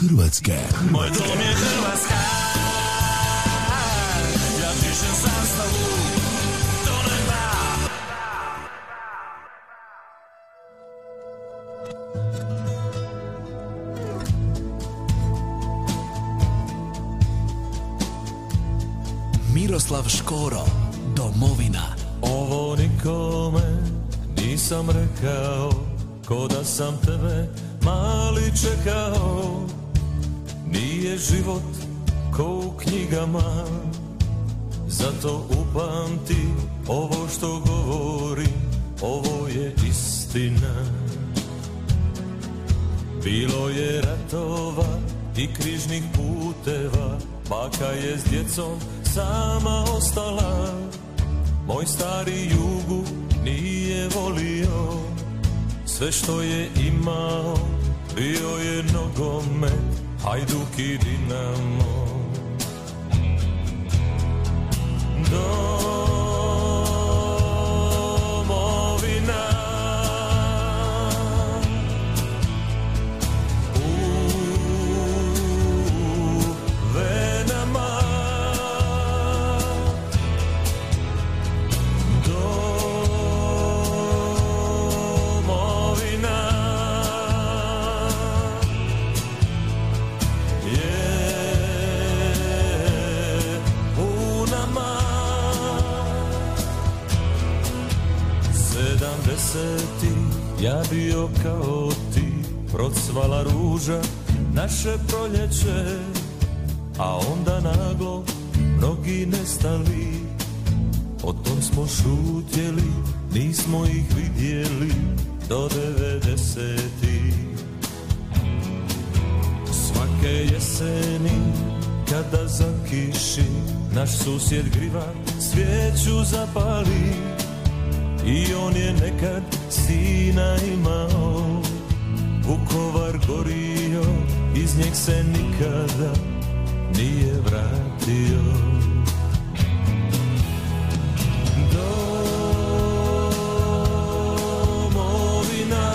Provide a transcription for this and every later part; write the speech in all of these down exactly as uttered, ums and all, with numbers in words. Hrvatske. Moj dom je Hrvatska. Ja pišem zastavu. To ne da. Miroslav Škoro, domovina. Ovo nikome nisam rekao, ko da sam tebe mali čekao. Nije život ko u knjigama, zato upamti ovo što govori, ovo je istina. Bilo je ratova i križnih puteva, baka je s djecom sama ostala. Moj stari Jugu nije volio, sve što je imao bio je nogomet, Hajduk i Dinamo. Domovina, u venama. Domovina sedamdeseti, ja bio kao ti, procvala ruža naše proljeće, a onda naglo mnogi nestali, o tom smo šutjeli, nismo ih vidjeli do devedeseti. Svake jeseni kada zakiši, naš susjed Griva svijeću zapali. I on je nekad sina imao, Vukovar gorio, iz njeg se nikada nije vratio. Domovina.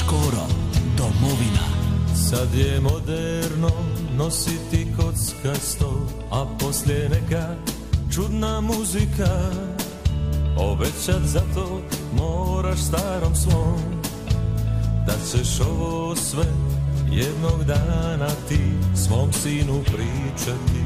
Škoro, domovina. Sad je moderno nositi kockasto, a poslije neka čudna muzika. Obećat zato moraš starom svom, da ćeš ovo sve jednog dana ti svom sinu pričati.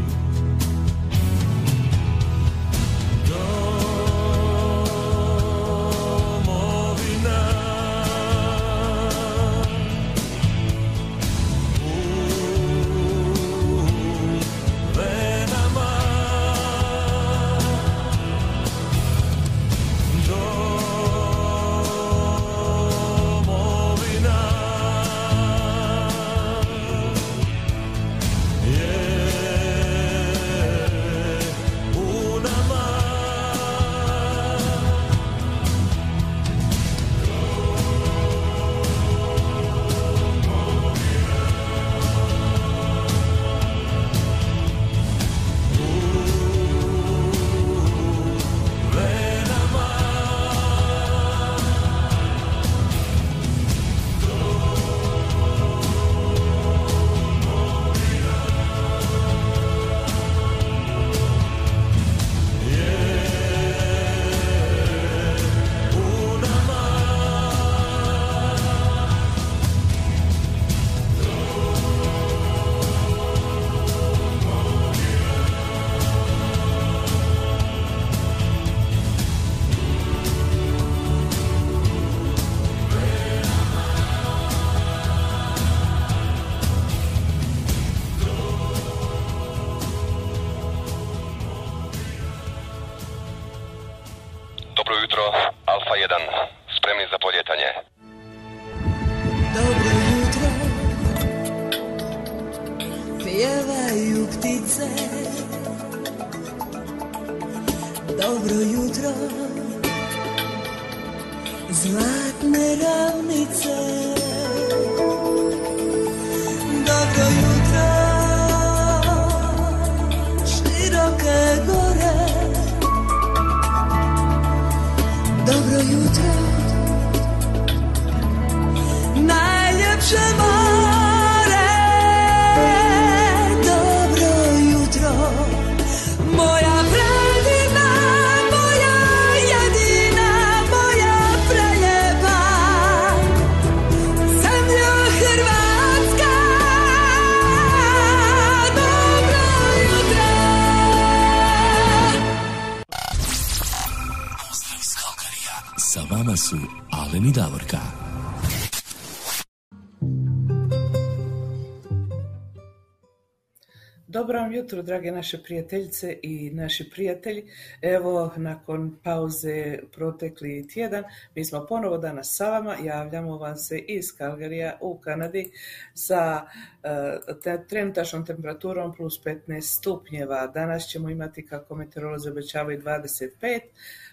Jutro, drage naše prijateljice i naši prijatelji. Evo, nakon pauze protekli tjedan, mi smo ponovo danas sa vama. Javljamo vam se iz Calgaryja u Kanadi sa uh, te, trenutačnom temperaturom plus petnaest stupnjeva. Danas ćemo imati, kako meteorolozi obećavaju, dvadeset pet,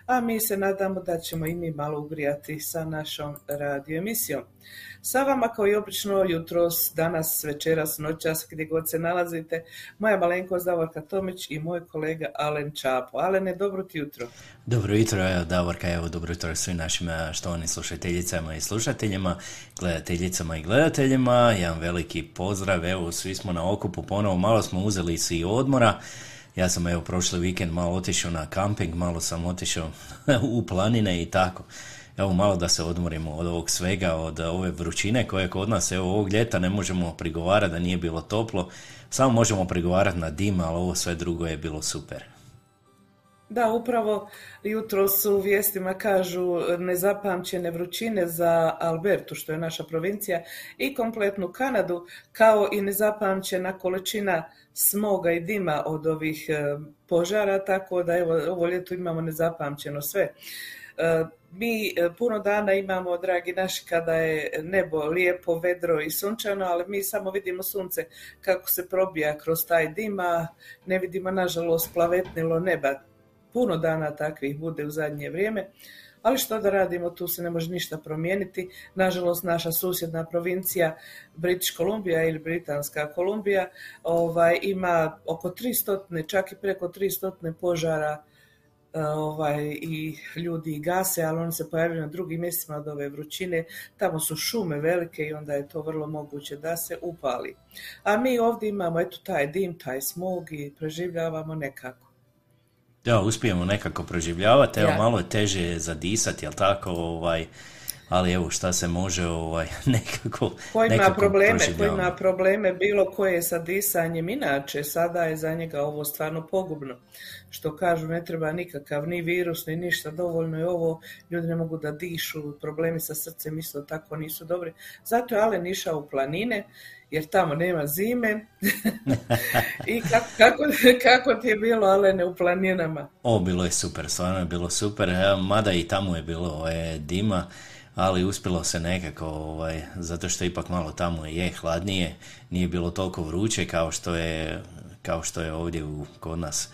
a mi se nadamo da ćemo i mi malo ugrijati sa našom radioemisijom. Sa vama, kao i obično, jutros, danas, večeras, noćas, gdje god se nalazite, moja malenkost Davorka Tomić i moj kolega Alen Čapo. Alene, dobro ti jutro. Dobro jutro, evo, Davorka, evo, dobro jutro svim našim štovani slušateljicama i slušateljima, gledateljicama i gledateljima. Jedan veliki pozdrav, evo, svi smo na okupu ponovo, malo smo uzeli si odmora. Ja sam, evo, prošli vikend malo otišao na kamping, malo sam otišao u planine i tako. Evo, malo da se odmorimo od ovog svega, od ove vrućine koje kod nas, evo, ovog ljeta ne možemo prigovarati da nije bilo toplo, samo možemo prigovarati na dim, ali ovo sve drugo je bilo super. Da, upravo jutros u vijestima kažu nezapamćene vrućine za Albertu, što je naša provincija, i kompletnu Kanadu, kao i nezapamćena količina smoga i dima od ovih požara, tako da evo, ovo ljeto imamo nezapamćeno sve. Mi puno dana imamo, dragi naši, kada je nebo lijepo, vedro i sunčano, ali mi samo vidimo sunce kako se probija kroz taj dim, a ne vidimo, nažalost, plavetnilo neba. Puno dana takvih bude u zadnje vrijeme, ali što da radimo, tu se ne može ništa promijeniti. Nažalost, naša susjedna provincija British Kolumbija ili Britanska Kolumbija ovaj, ima oko tristo, čak i preko tristo požara. Ovaj, i ljudi gase, ali oni se pojavljaju na drugim mjestima od ove vrućine, tamo su šume velike i onda je to vrlo moguće da se upali. A mi ovdje imamo, eto, taj dim, taj smog i preživljavamo nekako. Da, uspijemo nekako preživljavati, evo, ja. Malo je teže zadisati, jel tako, ovaj, ali evo šta se može ovaj, nekako Ko ima probleme, ko ima probleme bilo koje sa disanjem, inače sada je za njega ovo stvarno pogubno. Što kažu, ne treba nikakav ni virus, ni ništa, dovoljno je ovo, ljudi ne mogu da dišu, problemi sa srcem isto tako nisu dobri. Zato je Alen išao u planine, jer tamo nema zime. I kako, kako, kako ti je bilo, Alene, u planinama? O, bilo je super, stvarno je bilo super, mada i tamo je bilo ovaj, dima, ali uspjelo se nekako, ovaj, zato što ipak malo tamo je hladnije, nije bilo toliko vruće kao što je, kao što je ovdje u, kod nas.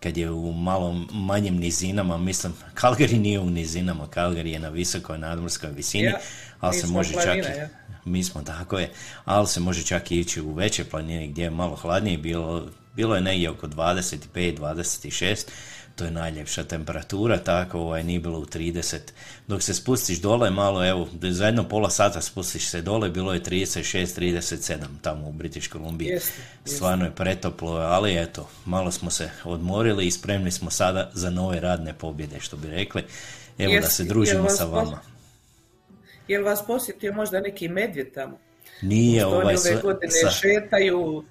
Kad je u malo manjim nizinama, mislim, Calgary nije u nizinama, Calgary je na visokoj nadmorskoj visini, ja, ali se može planina, čak i, ja. mi smo tako je, ali se može čak ići u veće planine gdje je malo hladnije, bilo, bilo je negdje oko dvadeset pet dvadeset šest, to je najljepša temperatura, tako ovaj, nije bilo u trideset, dok se spustiš dole malo, evo, za jedno pola sata spustiš se dole, bilo je trideset šest trideset sedam tamo u British Kolumbiji, yes, yes. Stvarno je pretoplo, ali eto, malo smo se odmorili i spremni smo sada za nove radne pobjede, što bi rekli, evo yes, da se družimo sa vama. Jel vas posjetio možda neki medvjed tamo? Nije, Usto ovaj... Ove godine sa... šetaju...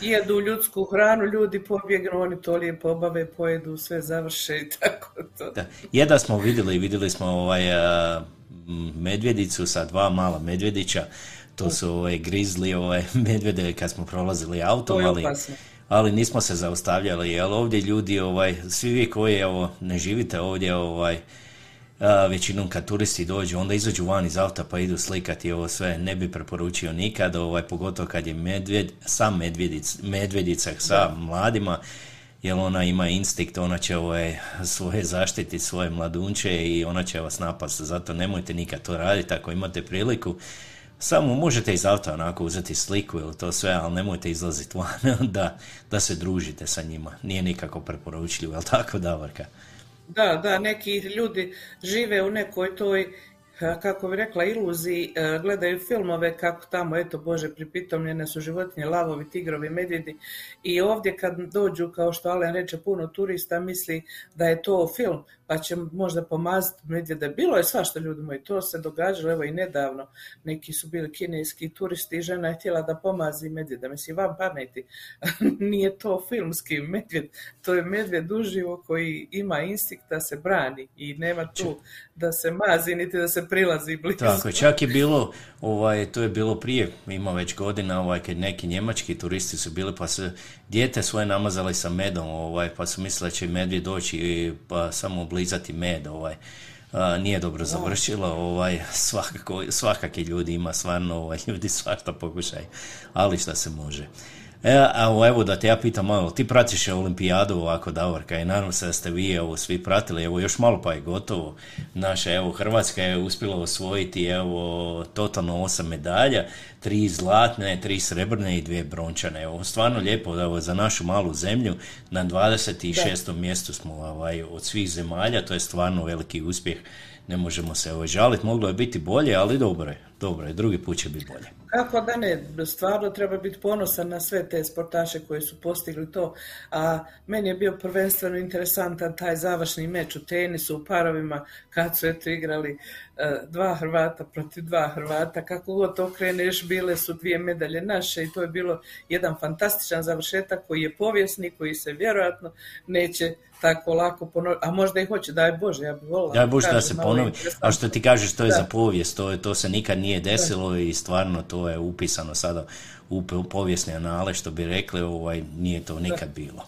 Jedu ljudsku hranu, ljudi pobjegnu, oni to lijepo obave, pojedu, sve završe i tako to. Da. Jedan smo vidjeli, vidjeli smo ovaj, medvjedicu sa dva mala medvjedića, to su ovaj, grizli ovaj, medvjede kad smo prolazili autom, ali, ali nismo se zaustavljali, jer ovdje ljudi, ovaj, svi vi koji evo, ne živite ovdje, ovaj, a, većinom kad turisti dođu, onda izađu van iz auta pa idu slikati ovo sve, ne bi preporučio nikad, ovaj, pogotovo kad je medvjed, sam medvjedic, medvjedica sa da. mladima, jer ona ima instinkt, ona će ovaj, svoje zaštiti, svoje mladunče i ona će vas napast, zato nemojte nikad to raditi ako imate priliku. Samo možete iz auta onako uzeti sliku ili to sve, ali nemojte izlaziti van da, da se družite sa njima, nije nikako preporučljivo, jel tako, Davorka? Da, da, neki ljudi žive u nekoj toj, kako bi rekla, iluziji, gledaju filmove kako tamo, eto Bože, pripitomljene su životinje, lavovi, tigrovi, medvjedi i ovdje kad dođu, kao što Alen reče, puno turista misli da je to film, pa će možda pomaziti medvjede. Bilo je svašta, ljudi moji, to se događalo, evo i nedavno, neki su bili kineski turisti i žena je htjela da pomazi medvjeda, mislim, vam pameti, nije to filmski medvjed, to je medvjed uživo koji ima instinkt da se brani i nema tu da se mazi, niti da se prilazi blizu. Tako, čak je bilo, ovaj, to je bilo prije, ima već godina, ovaj, kad neki njemački turisti su bili, pa se dijete svoje namazali sa medom, ovaj, pa su mislili da će medvjed doći i pa samo blizati med, ovaj, a, nije dobro završilo, ovaj, svakako, svakaki ljudi ima, stvarno, ovaj, ljudi svašta pokušaju, ali šta se može. E, a, evo da te ja pitam malo, ti pratiš olimpijadu ovako, Davorka, i nadam se da ste vi evo, svi pratili, evo još malo pa je gotovo, naša evo, Hrvatska je uspjela osvojiti evo, totalno osam medalja, tri zlatne, tri srebrne i dvije brončane, evo, stvarno lijepo evo, za našu malu zemlju, na dvadeset šestom mjestu smo ovaj, od svih zemalja, to je stvarno veliki uspjeh. Ne možemo se ovaj žaliti, moglo je biti bolje, ali dobro je, dobro je, drugi put će biti bolje. Kako da ne, stvarno treba biti ponosan na sve te sportaše koji su postigli to, a meni je bio prvenstveno interesantan taj završni meč u tenisu, u parovima, kad su eto igrali dva Hrvata protiv dva Hrvata, kako god to kreneš, bile su dvije medalje naše i to je bilo jedan fantastičan završetak koji je povijesni, koji se vjerojatno neće tako lako ponoviti, a možda i hoće, daj Bože, ja bih volila. Daj Bože da se ponovi, a što ti kažeš, to je da. za povijest, to, je, to se nikad nije desilo da. i stvarno to je upisano sada u povijesne anale, što bi rekli, ovaj, nije to nikad da. bilo.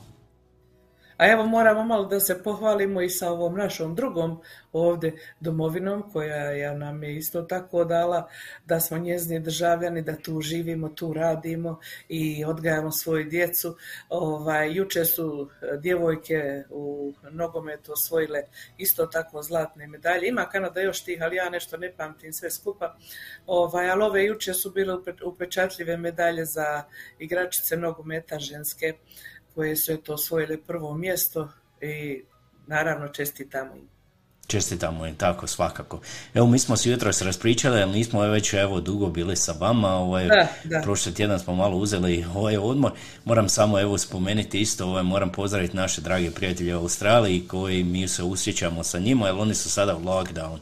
A evo moramo malo da se pohvalimo i sa ovom našom drugom ovdje domovinom koja nam je isto tako dala da smo njezini državljani, da tu živimo, tu radimo i odgajamo svoju djecu. Ovaj, juče su djevojke u nogometu osvojile isto tako zlatne medalje. Ima Kanada još tih, ali ja nešto ne pamtim sve skupa. Ovaj, ali ove juče su bile upečatljive medalje za igračice nogometa ženske koje su eto osvojile prvo mjesto i naravno čestitamo im. Čestitamo im, tako svakako. Evo mi smo se jutros raspričali, ali nismo već evo dugo bili sa vama, ovaj, da, da. prošli tjedan smo malo uzeli ovaj odmor. Moram samo evo spomenuti isto, ovaj, moram pozdraviti naše drage prijatelje u Australiji koji mi se usjećamo sa njima, jer oni su sada u lockdown.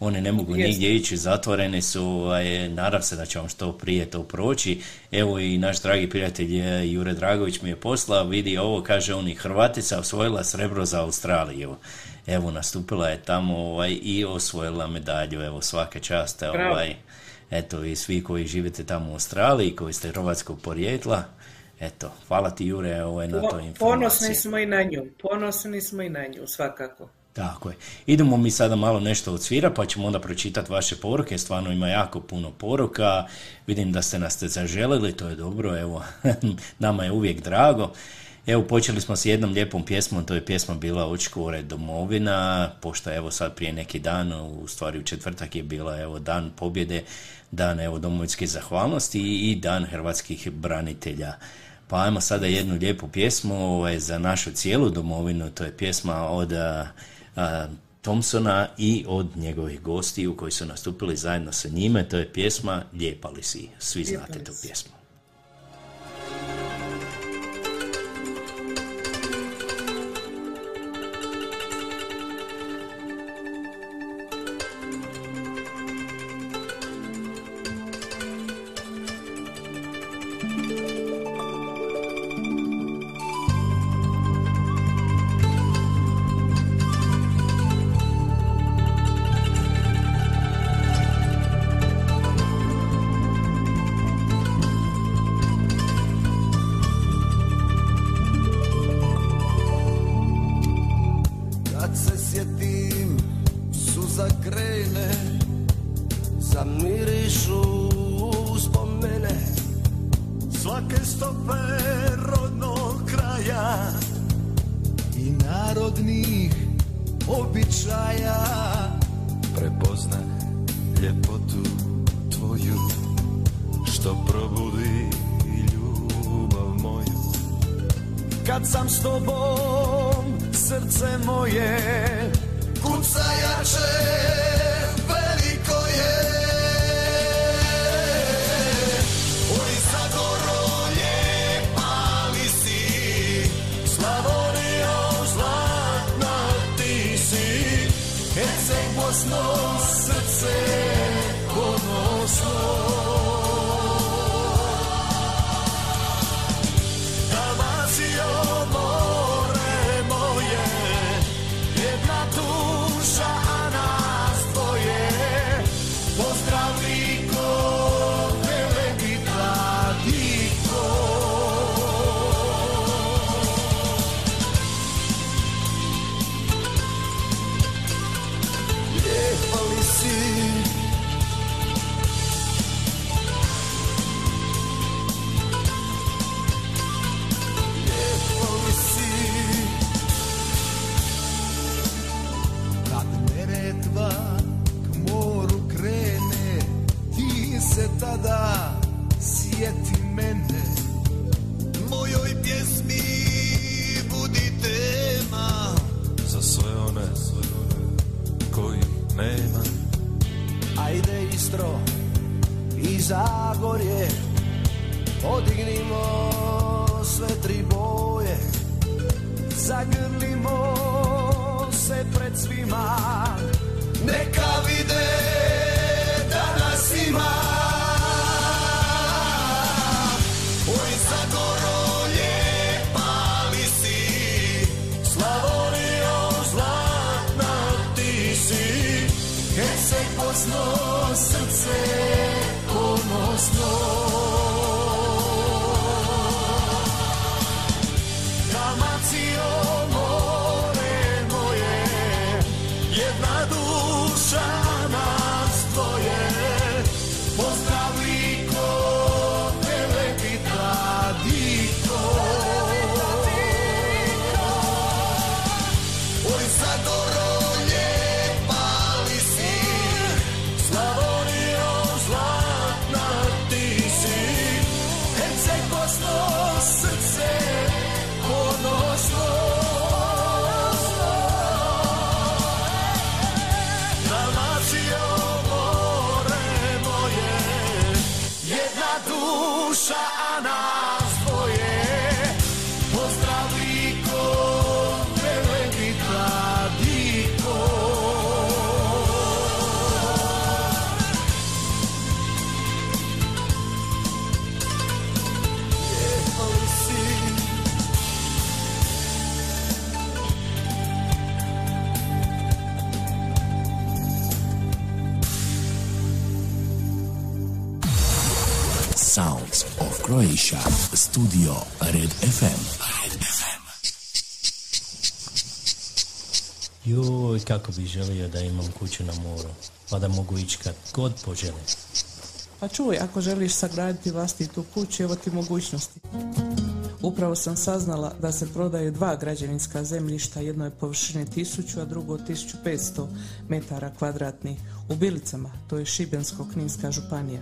one ne mogu nigdje ići, zatvorene su, nadam se da će vam što prije to proći. Evo i naš dragi prijatelj Jure Dragović mi je poslao, vidi ovo, kaže on, i Hrvatica osvojila srebro za Australiju. Evo, nastupila je tamo ovaj, i osvojila medalju, evo, svaka čast. Ovaj, eto, i svi koji živite tamo u Australiji, koji ste hrvatskog porijekla, eto, hvala ti Jure ovaj, na toj informaciji. Ponosni smo i na nju, ponosni smo i na nju, svakako. Tako je. Idemo mi sada malo nešto odsvira, pa ćemo onda pročitati vaše poruke, stvarno ima jako puno poruka, vidim da ste nas te zaželili, to je dobro, evo, nama je uvijek drago. Evo, počeli smo s jednom lijepom pjesmom, to je pjesma bila od škore domovina, pošto evo sad prije neki dan, u stvari u četvrtak je bila evo dan pobjede, dan evo domovinske zahvalnosti i dan hrvatskih branitelja. Pa ajmo sada jednu lijepu pjesmu ovaj, za našu cijelu domovinu, to je pjesma od a, a, Thompsona i od njegovih gostiju koji su nastupili zajedno sa njime, to je pjesma Lijepa li si, svi znate tu pjesmu. Croatia, studio Red ef em. Red ef em. Joj, kako bi želio da imam kuću na moru, pa da mogu ići kad god poželim. Pa čuj, ako želiš sagraditi vlastitu kuću, evo ti mogućnosti. Upravo sam saznala da se prodaju dva građevinska zemljišta, jedno je površine tisuću, a drugo tisuću petsto metara kvadratnih. U Bilicama, to je Šibensko-kninska županija.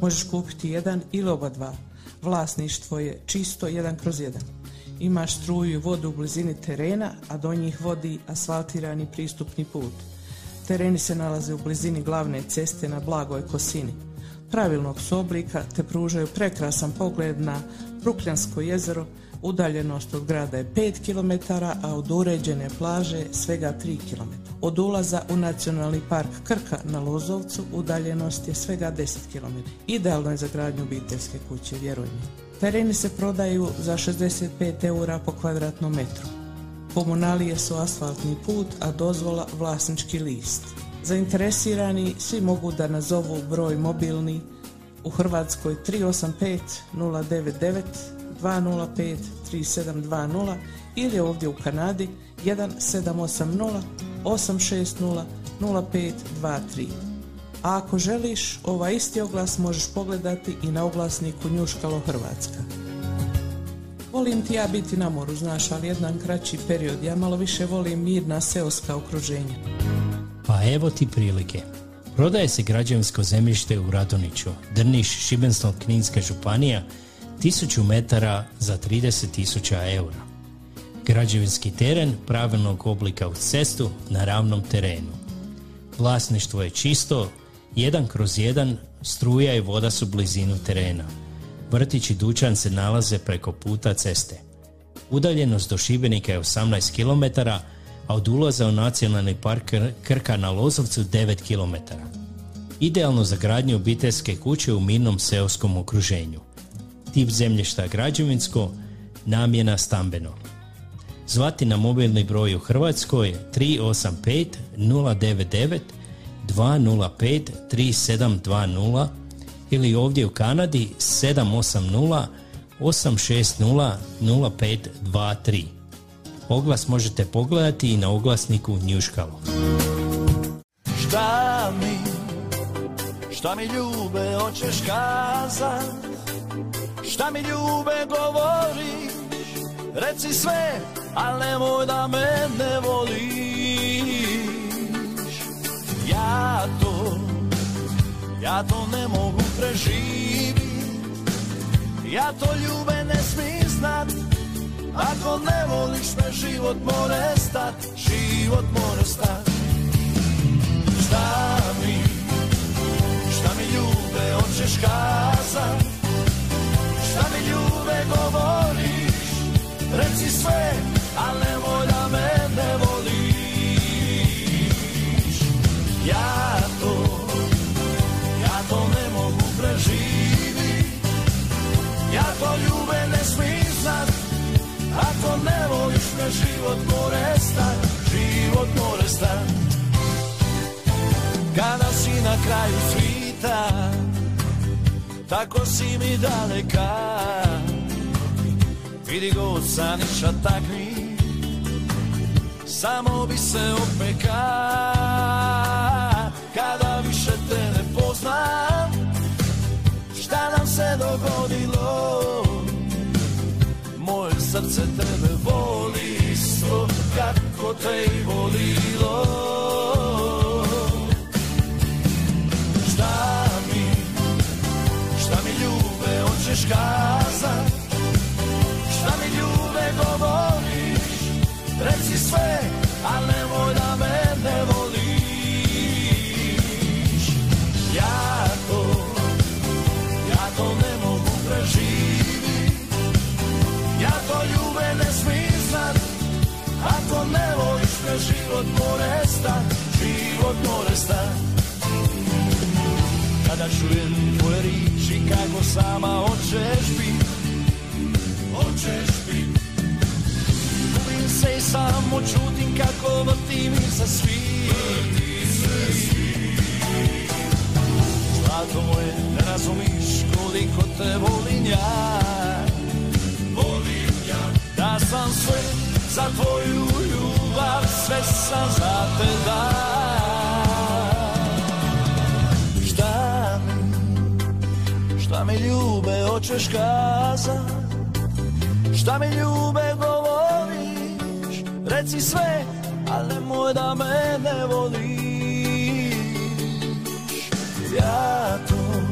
Možeš kupiti jedan ili oba dva. Vlasništvo je čisto jedan kroz jedan. Imaš struju i vodu u blizini terena, a do njih vodi asfaltirani pristupni put. Tereni se nalaze u blizini glavne ceste na blagoj kosini. Pravilnog su oblika te pružaju prekrasan pogled na Prokljansko jezero, udaljenost od grada je pet kilometara, a od uređene plaže svega tri kilometra. Od ulaza u Nacionalni park Krka na Lozovcu udaljenost je svega deset kilometara. Idealno je za gradnju obiteljske kuće, vjeruj mi. Tereni se prodaju za šezdeset pet eura po kvadratnom metru. Komunalije su asfaltni put, a dozvola vlasnički list. Zainteresirani svi mogu da nazovu broj mobilni u Hrvatskoj tri osam pet nula devet devet dva nula pet tri sedam dva nula ili ovdje u Kanadi jedan sedam osam nula osam šest nula nula pet dva tri. A ako želiš, ovaj isti oglas možeš pogledati i na oglasniku Njuškalo Hrvatska. Volim ti ja biti na moru, znaš, ali jedan kraći period. Ja malo više volim mirna seoska okruženja. Pa evo ti prilike. Prodaje se građevinsko zemljište u Radoniću, Drniš, Šibensko-kninska županija, tisuću metara za trideset tisuća eura. Građevinski teren pravilnog oblika uz cestu na ravnom terenu. Vlasništvo je čisto, jedan kroz jedan, struja i voda su blizinu terena. Vrtić i dućan se nalaze preko puta ceste. Udaljenost do Šibenika je osamnaest kilometara, a od ulaza u Nacionalni park Krka na Lozovcu devet kilometara. Idealno za gradnju obiteljske kuće u mirnom seoskom okruženju. Tip zemljišta građevinsko, namjena stambeno. Zvati na mobilni broj u Hrvatskoj tri osam pet nula devet devet dva nula pet tri sedam dva nula ili ovdje u Kanadi sedam osam nula osam šest nula nula pet dva tri. Oglas možete pogledati i na oglasniku Njuškalo. Šta mi, šta mi ljube hoćeš kazat, šta mi ljube govoriš, reci sve, al nemoj da me ne voliš. Ja to, ja to ne mogu preživit, ja to ljube ne smijem znat. Ako ne voliš me, život more stat, život more stat. Šta mi, šta mi ljube hoćeš kazat, šta mi ljube govoriš, reci sve, al nemoj da me ne voliš. Ja to, ja to ne mogu preživit, ja to ljube ne smijem znat. Ako ne voliš me, život more stat, život more stat. Kada si na kraju svita, tako si mi daleka. Vidi god sanića takvi, samo bi se opeka. Kada više te ne poznam, šta nam se dogodilo? Moje srce tebe voli isto kako te i volilo. Šta mi, šta mi ljube hoćeš kazat, šta mi ljube govoriš, reci sve, al nemoj da me ne voliš. Ja to, ja to ne mogu preživit, ja to ljube ne smijem znat. Ako ne voliš me, život more stat, život more stat. Kada čujem tvoje riči kako sama hoćeš bit, hoćeš bit, gubim se i samo čutim kako vrti mi se svi. Zlato moje, ne razumiš koliko koliko te volim ja. Volim ja. Da sam sve za tvoju ljubav, sve sam za te da. Šta mi, šta mi ljube hoćeš kazat? Šta mi ljube govoriš? Reci sve, ali nemoj da me ne voliš. Ja to,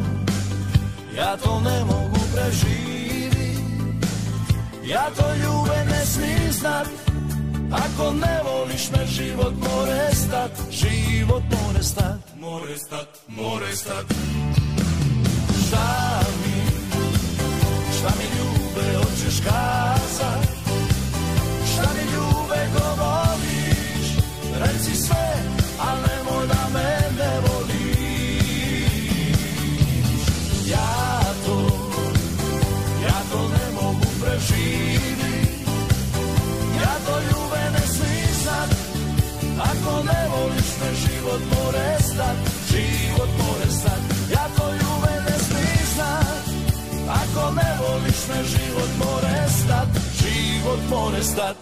ja to ne mogu preživit. Ja to ljube ne smim znat. Ako ne voliš me, život more stat. Život more stat. More stat, more stat. Šta mi, šta mi ljube hoćeš kazat? Šta mi ljube govoriš? Reci sve, ali nemoj da me ne voliš. Ja to, ja to ne mogu preživit. Ja to ljube ne smim znat. Ako ne voliš me, život more stat. Život more stat. Ja to ljube ne smim znat. Ako ne voliš me, život more stat. Život more stat.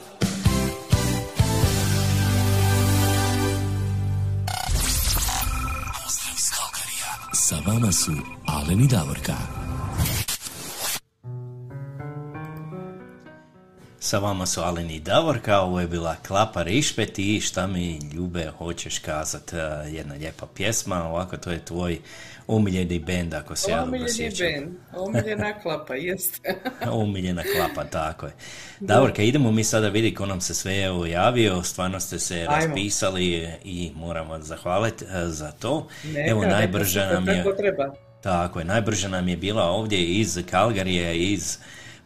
Pozdrav iz Calgaryja. Sa vama su Alen i Davorka. Sa vama su Alen i Davorka. Ovo je bila Klapa Rišpet i Šta mi ljube hoćeš kazat. Jedna lijepa pjesma. Ovako, to je tvoj omiljeni bend, ako se ja dobro sjećam. Omiljeni bend, omiljena klapa, jeste. Omiljena klapa, tako je. Davorka, idemo mi sada vidjeti ko nam se sve je ujavio. Stvarno ste se Ajmo. raspisali i moram vam zahvaliti za to. Neka, Evo, najbrža neka, nam je... Tako treba. Tako je, najbrža nam je bila ovdje iz Calgaryja, iz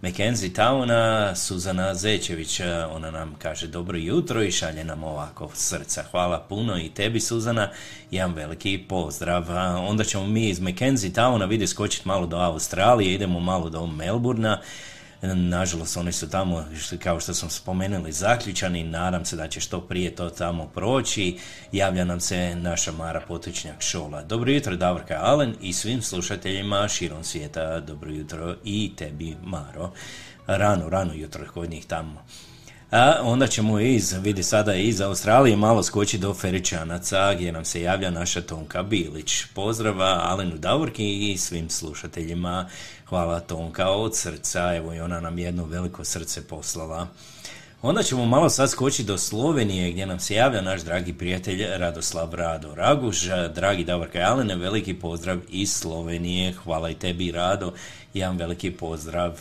McKenzie Towna, Suzana Zečević. Ona nam kaže dobro jutro i šalje nam ovako srca. Hvala puno i tebi, Suzana, jedan veliki pozdrav. Onda ćemo mi iz McKenzie Towna vidjeti skočiti malo do Australije, idemo malo do Melbournea. Nažalost, oni su tamo, kao što sam spomenuli, zaključani. Nadam se da će što prije to tamo proći. Javlja nam se naša Mara Potočnjak Šola. Dobro jutro, Davorka, Alen i svim slušateljima širom svijeta. Dobro jutro i tebi, Maro. Rano, rano jutro kod njih tamo. A onda ćemo iz, vidi sada iz Australije, malo skoči do Feričanaca, gdje nam se javlja naša Tonka Bilić. Pozdrava Alenu, Davorki i svim slušateljima. Hvala, Tonka, od srca. Evo, i ona nam jedno veliko srce poslala. Onda ćemo malo sad skočiti do Slovenije, gdje nam se javlja naš dragi prijatelj Radoslav Rado Raguž. Dragi Davorka i Alene, veliki pozdrav iz Slovenije. Hvala i tebi, Rado, jedan veliki pozdrav.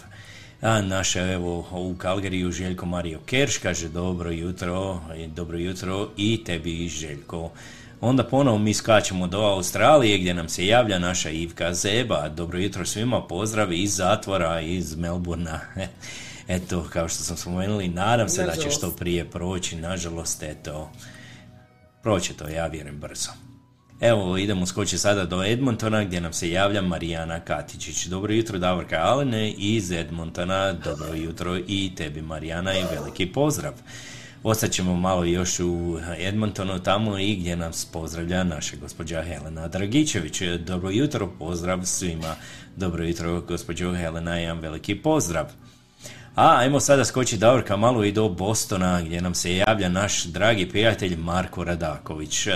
A naša, evo, u Calgaryju Željko Mario Kerš kaže dobro jutro, dobro jutro i tebi, Željko. Onda ponovno mi skačemo do Australije, gdje nam se javlja naša Ivka Zeba. Dobro jutro svima, pozdrav iz zatvora, iz Melbournea. Eto, kao što sam spomenuli, nadam se nažalost da će što prije proći, nažalost, eto, proće to, ja vjerujem, brzo. Evo, idemo skoči sada do Edmontona, gdje nam se javlja Marijana Katičić. Dobro jutro, Davorka, Alene iz Edmontona. Dobro jutro i tebi, Marijana, i veliki pozdrav. Ostat ćemo malo još u Edmontonu tamo i gdje nam pozdravlja naša gospođa Helena Dragičević. Dobro jutro, pozdrav svima. Dobro jutro, gospođo Helena, jedan veliki pozdrav. A ajmo sada skoči, Davorka, malo i do Bostona, gdje nam se javlja naš dragi prijatelj Marko Radaković.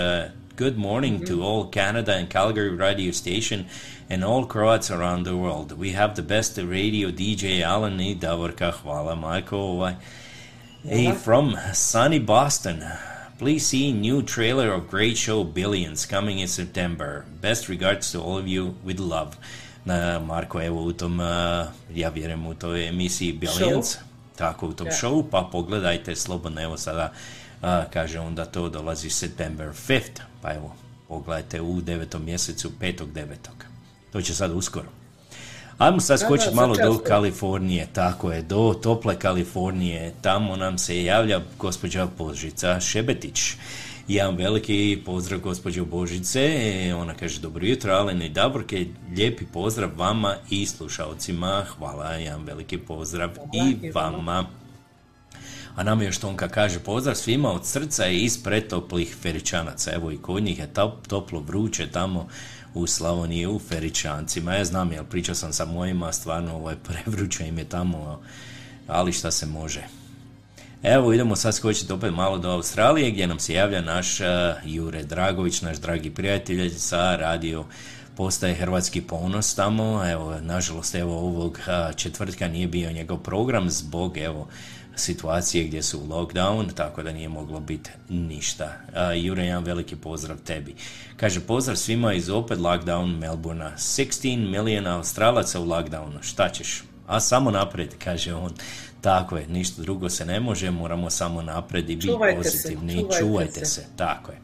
Good morning mm-hmm. to all Canada and Calgary radio station and all Croats around the world. We have the best radio D J Alan i Davorka. Hvala, Marko. Hey, from sunny Boston. Please see new trailer of great show Billions coming in September. Best regards to all of you with love. Na, Marko, evo u tom, uh, ja vjerujem u toj emisiji Billions. Show? Tako, u tom yeah. show, pa pogledajte slobodno, evo sada. A, kaže onda to dolazi September fifth, pa evo, pogledajte u devetom mjesecu, petog devetog To će sad uskoro. Ajmo sad skočiti malo do Kalifornije, tako je, do tople Kalifornije. Tamo nam se javlja gospođa Božica Šebetić. Jedan veliki pozdrav, gospođo Božice. Ona kaže dobro jutro, Alen i Davorke, lijepi pozdrav vama i slušalcima. Hvala, jedan veliki pozdrav i vama. a nama još Tonka kaže pozdrav svima od srca i iz pretoplih Feričanaca. Evo i kod njih je top, toplo vruće tamo u Slavoniji, u Feričancima. Ja znam, jer pričao sam sa mojima, stvarno ovo je prevruće im je tamo, ali šta se može. Evo idemo sad skočiti opet malo do Australije gdje nam se javlja naš uh, Jure Dragović, naš dragi prijatelj sa radio postaje Hrvatski ponos tamo. Evo, nažalost, evo ovog uh, četvrtka nije bio njegov program zbog evo situacije gdje su u lockdown, tako da nije moglo biti ništa. Uh, Jure, jedan veliki pozdrav tebi. Kaže, pozdrav svima iz opet lockdown Melbourna. šesnaest milijuna Australaca u lockdownu, šta ćeš? A samo naprijed, kaže on. Tako je, ništa drugo se ne može, moramo samo naprijed i biti pozitivni. Se, čuvajte, čuvajte se. se. Tako je.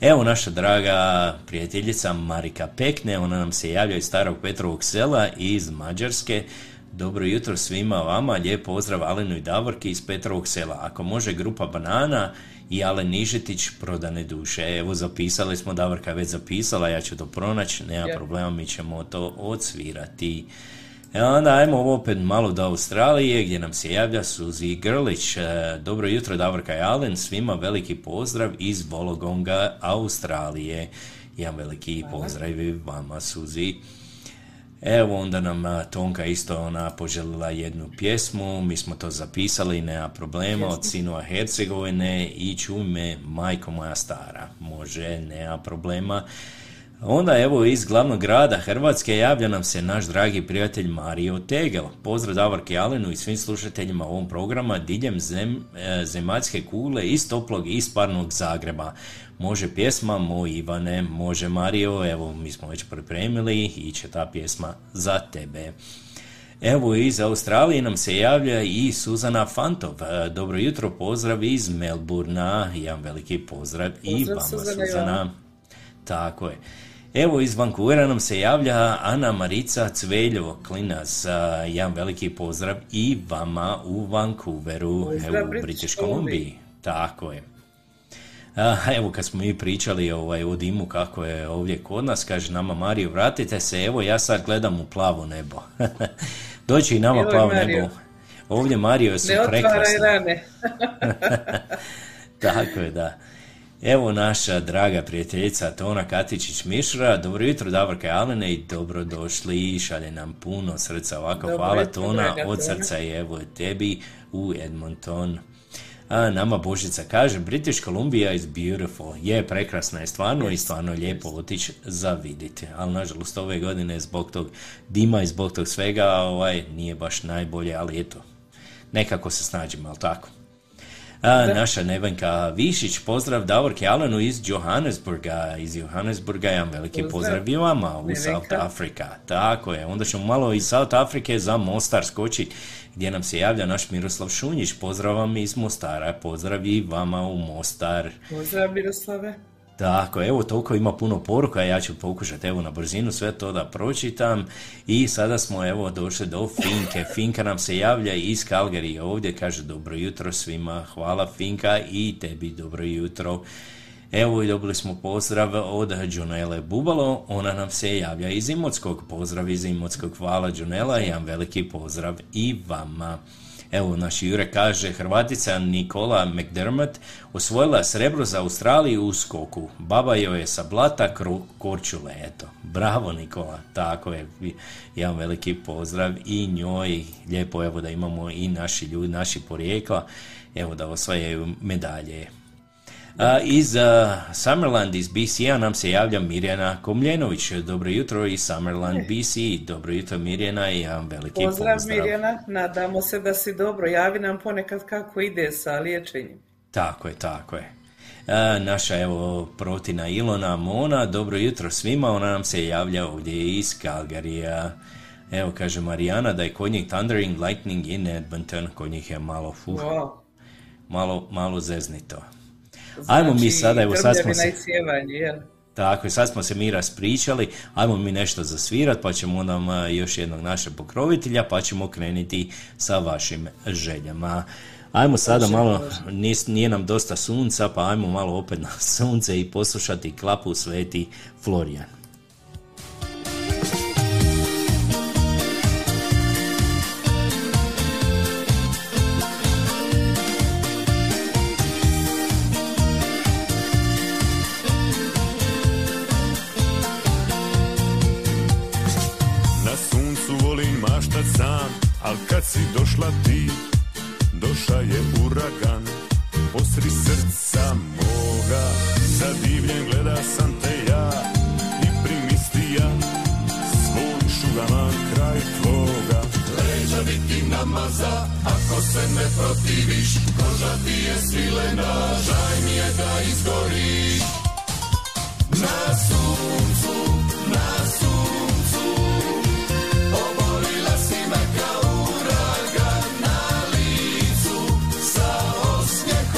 Evo naša draga prijateljica Marika Pekne, ona nam se javlja iz starog Petrovog sela iz Mađarske. Dobro jutro svima vama, lijep pozdrav Alenu i Davorki iz Petrovog sela. Ako može grupa Banana i Alen Nižetić, prodane duše. Evo zapisali smo, Davorka već zapisala, ja ću to pronaći, nema ja. problema, mi ćemo to odsvirati. E onda ajmo opet malo do Australije gdje nam se javlja Suzi Grlić. Dobro jutro Davorka i Alen, svima veliki pozdrav iz Vologonga, Australije. Jedan veliki pozdrav vama Suzi. Evo onda nam Tonka isto ona poželila jednu pjesmu, mi smo to zapisali, nema problema, od sinova Hercegovine i čuj me majko moja stara, može, nema problema. Onda evo iz glavnog grada Hrvatske javlja nam se naš dragi prijatelj Mario Tegel. Pozdrav Davorki Alenu i svim slušateljima ovom programa diljem zem, zemaljske kugle iz toplog i isparnog Zagreba. Može pjesma, moj Ivane, može Mario, evo mi smo već pripremili i će ta pjesma za tebe. Evo iz Australije nam se javlja i Suzana Fantov. Dobro jutro, pozdrav iz Melbourna, jedan veliki pozdrav, pozdrav i vama Suzana. Suzana. Tako je. Evo iz Vancouvera nam se javlja Ana Marica Cveljevo, klinac, jedan veliki pozdrav i vama u Vancouveru, pozdrav, evo u British Kolumbiji. Tako je. A, evo kad smo mi pričali ovaj, o dimu kako je ovdje kod nas, kaže nama Mariju vratite se, evo ja sad gledam u plavo nebo. Doći i nama evo plavo Mario. Nebo. Ovdje Mario su prekrasne. Rane. Tako je, da. Evo naša draga prijateljica Tona Katičić-Mišra, dobro jutro Davorka i Alene i dobrodošli, šalje nam puno srca ovako, dobro hvala jutro, Tona, draga, od srca i evo tebi u Edmonton. A nama Božica kaže, British Kolumbija is beautiful, je prekrasna je stvarno yes. i stvarno lijepo otići za vidjeti, ali nažalost ove godine zbog tog dima i zbog tog svega ovaj, nije baš najbolje, ali eto, nekako se snađimo, ali tako. A, naša Nevenka Višić, pozdrav Davorki Alenu iz Johannesburga, iz Johannesburga jedan veliki pozdrav i vama u Nevenka. South Africa, tako je, onda ćemo malo iz South Afrike za Mostar skočiti gdje nam se javlja naš Miroslav Šunjić, pozdrav vam iz Mostara, pozdrav i vama u Mostar. Pozdrav Miroslave. Tako, evo toliko ima puno poruka, ja ću pokušati evo na brzinu sve to da pročitam i sada smo evo došli do Finke. Finka nam se javlja iz Calgary ovdje, kaže dobro jutro svima, hvala Finka i tebi dobro jutro. Evo i dobili smo pozdrav od Džunele Bubalo, ona nam se javlja iz Imotskog, pozdrav iz Imotskog, hvala Džunela, jedan veliki pozdrav i vama. Evo, naš Jure kaže, Hrvatica Nikola McDermott osvojila srebro za Australiju u skoku. Baba joj je sa blata kru, korčule, eto. Bravo Nikola, tako je. Jedan veliki pozdrav i njoj. Lijepo evo da imamo i naši ljudi, naši porijekla, evo da osvajaju medalje. A, iz a, Summerland, iz B C-a nam se javlja Mirjana Komljenović. Dobro jutro iz Summerland B C. Dobro jutro Mirjana i jedan veliki pozdrav. Pozdrav Mirjana, nadamo se da si dobro. Javi nam ponekad kako ide sa liječenjem. Tako je, tako je. A, naša evo protina Ilona Mona, dobro jutro svima. Ona nam se javlja ovdje iz Calgaryja. Evo kaže Marijana da je kod njih Thundering Lightning in Edmonton. Kod njih je malo fuh, wow. malo, malo zeznito. Znači, ajmo mi sada, evo sad smo se, tako, sad smo se mi raspričali, ajmo mi nešto zasvirati pa ćemo nam još jednog našeg pokrovitelja pa ćemo krenuti sa vašim željama. Ajmo sada malo, nije, nije nam dosta sunca pa ajmo malo opet na sunce i poslušati klapu Sveti Florijan. doša je uragan, posri srca moga. Zadivljen gleda sam te ja i primistija svoj šugaman kraj tvoga. Leđa bi ti namaza ako se ne protiviš, koža ti je svilena, žaj mi je da izgoriš. Na suncu, na suncu, obolila si me kao uragan, na licu sa osmijehom,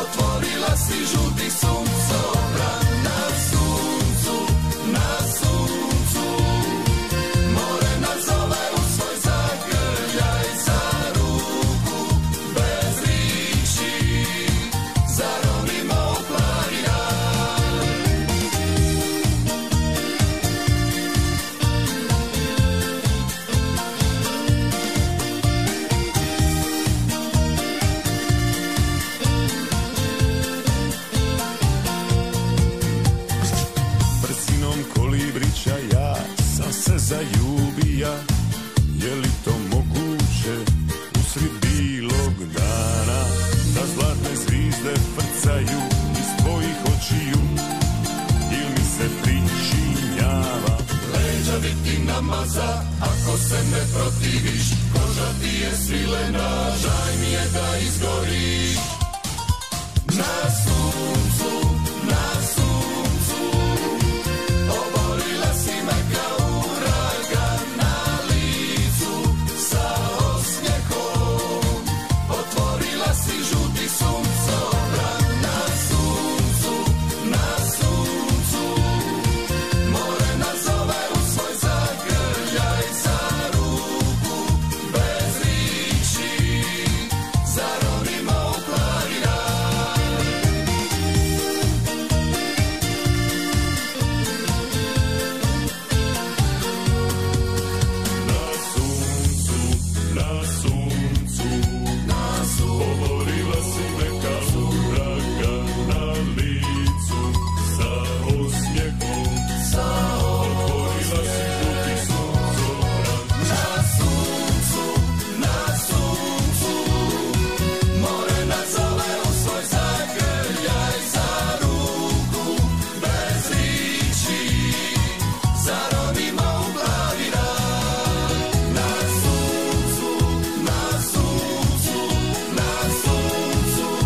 otvorila si žuti suncobran. Na suncu, na suncu, more nas zove u svoj zagrljaj, za ruku bez riči zaronimo u planina. Ja sam se zaljubija, je li to moguće usred bilog dana, da zlatne zvizde frcaju iz tvojih očiju ili mi se pričinjava. Leđa bi ti namaza ako se ne protiviš, koža ti je svilena, žaj mi je da izgoriš. Na suncu, na suncu, obolila si me kao uragan, na licu sa osmijehom, otvorila si žuti suncobran. Na suncu, na suncu, more nas zove u svoj zagrljaj, za ruku bez riči zaronimo u planinaj. Na suncu, na suncu, oborila si me kao uragan, na licu sa osmijehom, otvorila si žuti suncobran. Na suncu, na suncu, more nas zove u svoj zagrljaj, za ruku bez riči zaronimo u planinaj. Na suncu, na suncu, na suncu, na suncu.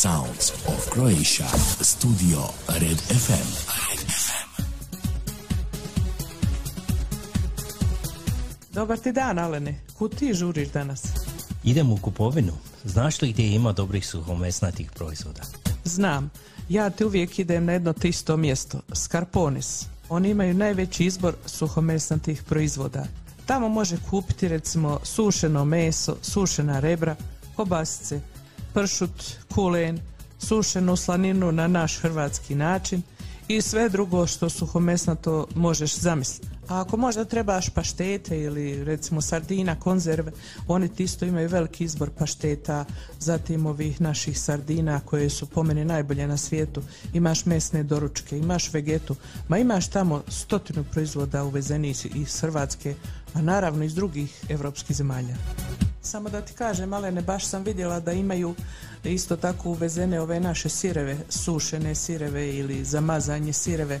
Sounds of Croatia, Studio Red F M. Red F M. Dobar ti dan, Alene. Kud ti žuriš danas? Idem u kupovinu. Znaš li gdje ima dobrih suhomesnatih proizvoda? Znam, ja ti uvijek idem na jedno tisto mjesto, Scarpones. Oni imaju najveći izbor suhomesnatih proizvoda. Tamo može kupiti recimo sušeno meso, sušena rebra, kobasice, pršut, kulen, sušenu slaninu na naš hrvatski način i sve drugo što suhomesnato možeš zamisliti. A ako možda trebaš paštete ili recimo sardina, konzerve, oni ti isto imaju veliki izbor pašteta, zatim ovih naših sardina koje su po meni najbolje na svijetu. Imaš mesne doručke, imaš vegetu, ma imaš tamo stotinu proizvoda uvezenih iz Hrvatske, a naravno iz drugih evropskih zemalja. Samo da ti kažem, Alene, baš sam vidjela da imaju isto tako uvezene ove naše sireve, sušene sireve ili zamazanje sireve.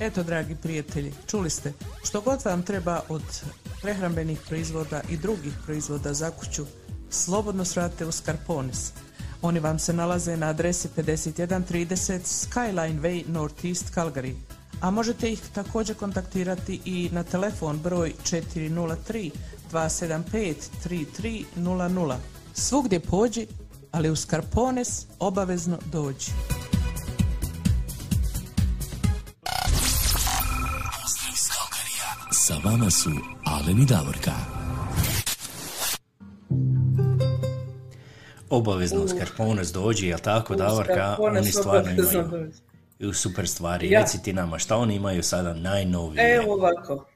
Eto, dragi prijatelji, čuli ste, što god vam treba od prehrambenih proizvoda i drugih proizvoda za kuću, slobodno svratite u Scarpone's. Oni vam se nalaze na adresi pedeset jedan trideset Skyline Way Northeast Calgary, a možete ih također kontaktirati i na telefon broj četiri nula tri, dva sedam pet, tri tri nula nula. Svugdje pođi, ali u Scarpone's obavezno dođi. Sa vama su Alen i Davorka. Obavezno u Scarpone's dođi, jel tako, Davorka? Oni stvarno imaju super stvari. Ja. Reci ti nama, šta oni imaju sada najnovije? Evo ovako,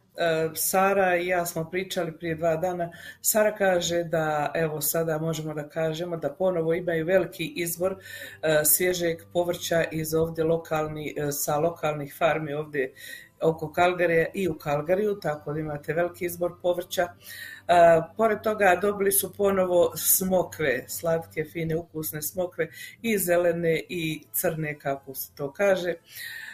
Sara i ja smo pričali prije dva dana. Sara kaže da, evo sada možemo da kažemo da ponovo imaju veliki izbor svježeg povrća iz ovdje lokalni, sa lokalnih farmi ovdje oko Calgaryja i u Calgaryju, tako da imate veliki izbor povrća. A, pored toga dobili su ponovo smokve, slatke, fine, ukusne smokve i zelene i crne, kako se to kaže.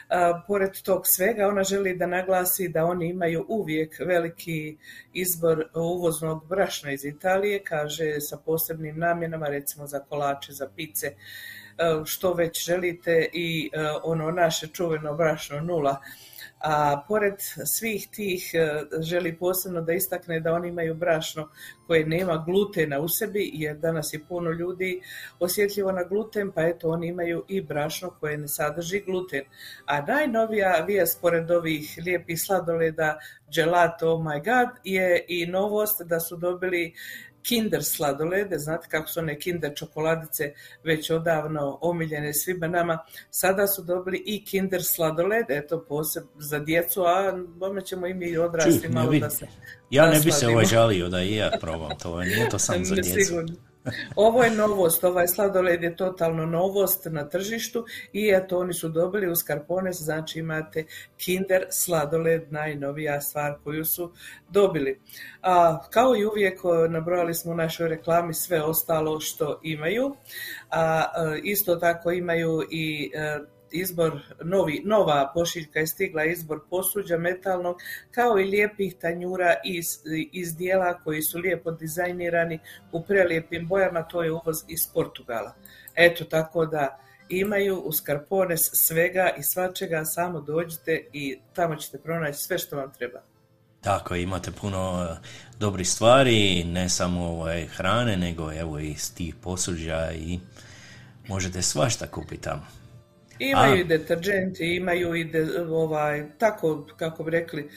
A, pored tog svega ona želi da naglasi da oni imaju uvijek veliki izbor uvoznog brašna iz Italije, kaže sa posebnim namjenama, recimo za kolače, za pice, što već želite, i ono naše čuveno brašno nula. A pored svih tih želi posebno da istakne da oni imaju brašno koje nema glutena u sebi, jer danas je puno ljudi osjetljivo na gluten, pa eto oni imaju i brašno koje ne sadrži gluten. A najnovija vijest pored ovih lijepih sladoleda, gelato, oh my god, je i novost da su dobili Kinder sladolede. Znate kako su one Kinder čokoladice već odavno omiljene svima nama, sada su dobili i Kinder sladolede, eto posebno za djecu, a bome ćemo im i odrasli. Čuj, malo bi, da se ja da ne bi sladimo. Se uvažalio da i ja probam to, nije to sam za djecu. Sigurno. Ovo je novost, ovaj sladoled je totalno novost na tržištu i eto oni su dobili u Scarpone's, znači imate Kinder sladoled, najnovija stvar koju su dobili. A, kao i uvijek nabrojali smo u našoj reklami sve ostalo što imaju, a isto tako imaju i izbor, novi, nova pošiljka je stigla, izbor posuđa metalnog kao i lijepih tanjura iz, iz dijela koji su lijepo dizajnirani u prelijepim bojama, to je uvoz iz Portugala. Eto, tako da imaju u Scarpone's svega i svačega, samo dođite i tamo ćete pronaći sve što vam treba. Tako, imate puno dobrih stvari, ne samo ovaj, hrane, nego evo i tih posuđa i možete svašta kupiti tamo. Imaju A. i deterđenti, imaju i de, ovaj, tako, kako bi rekli,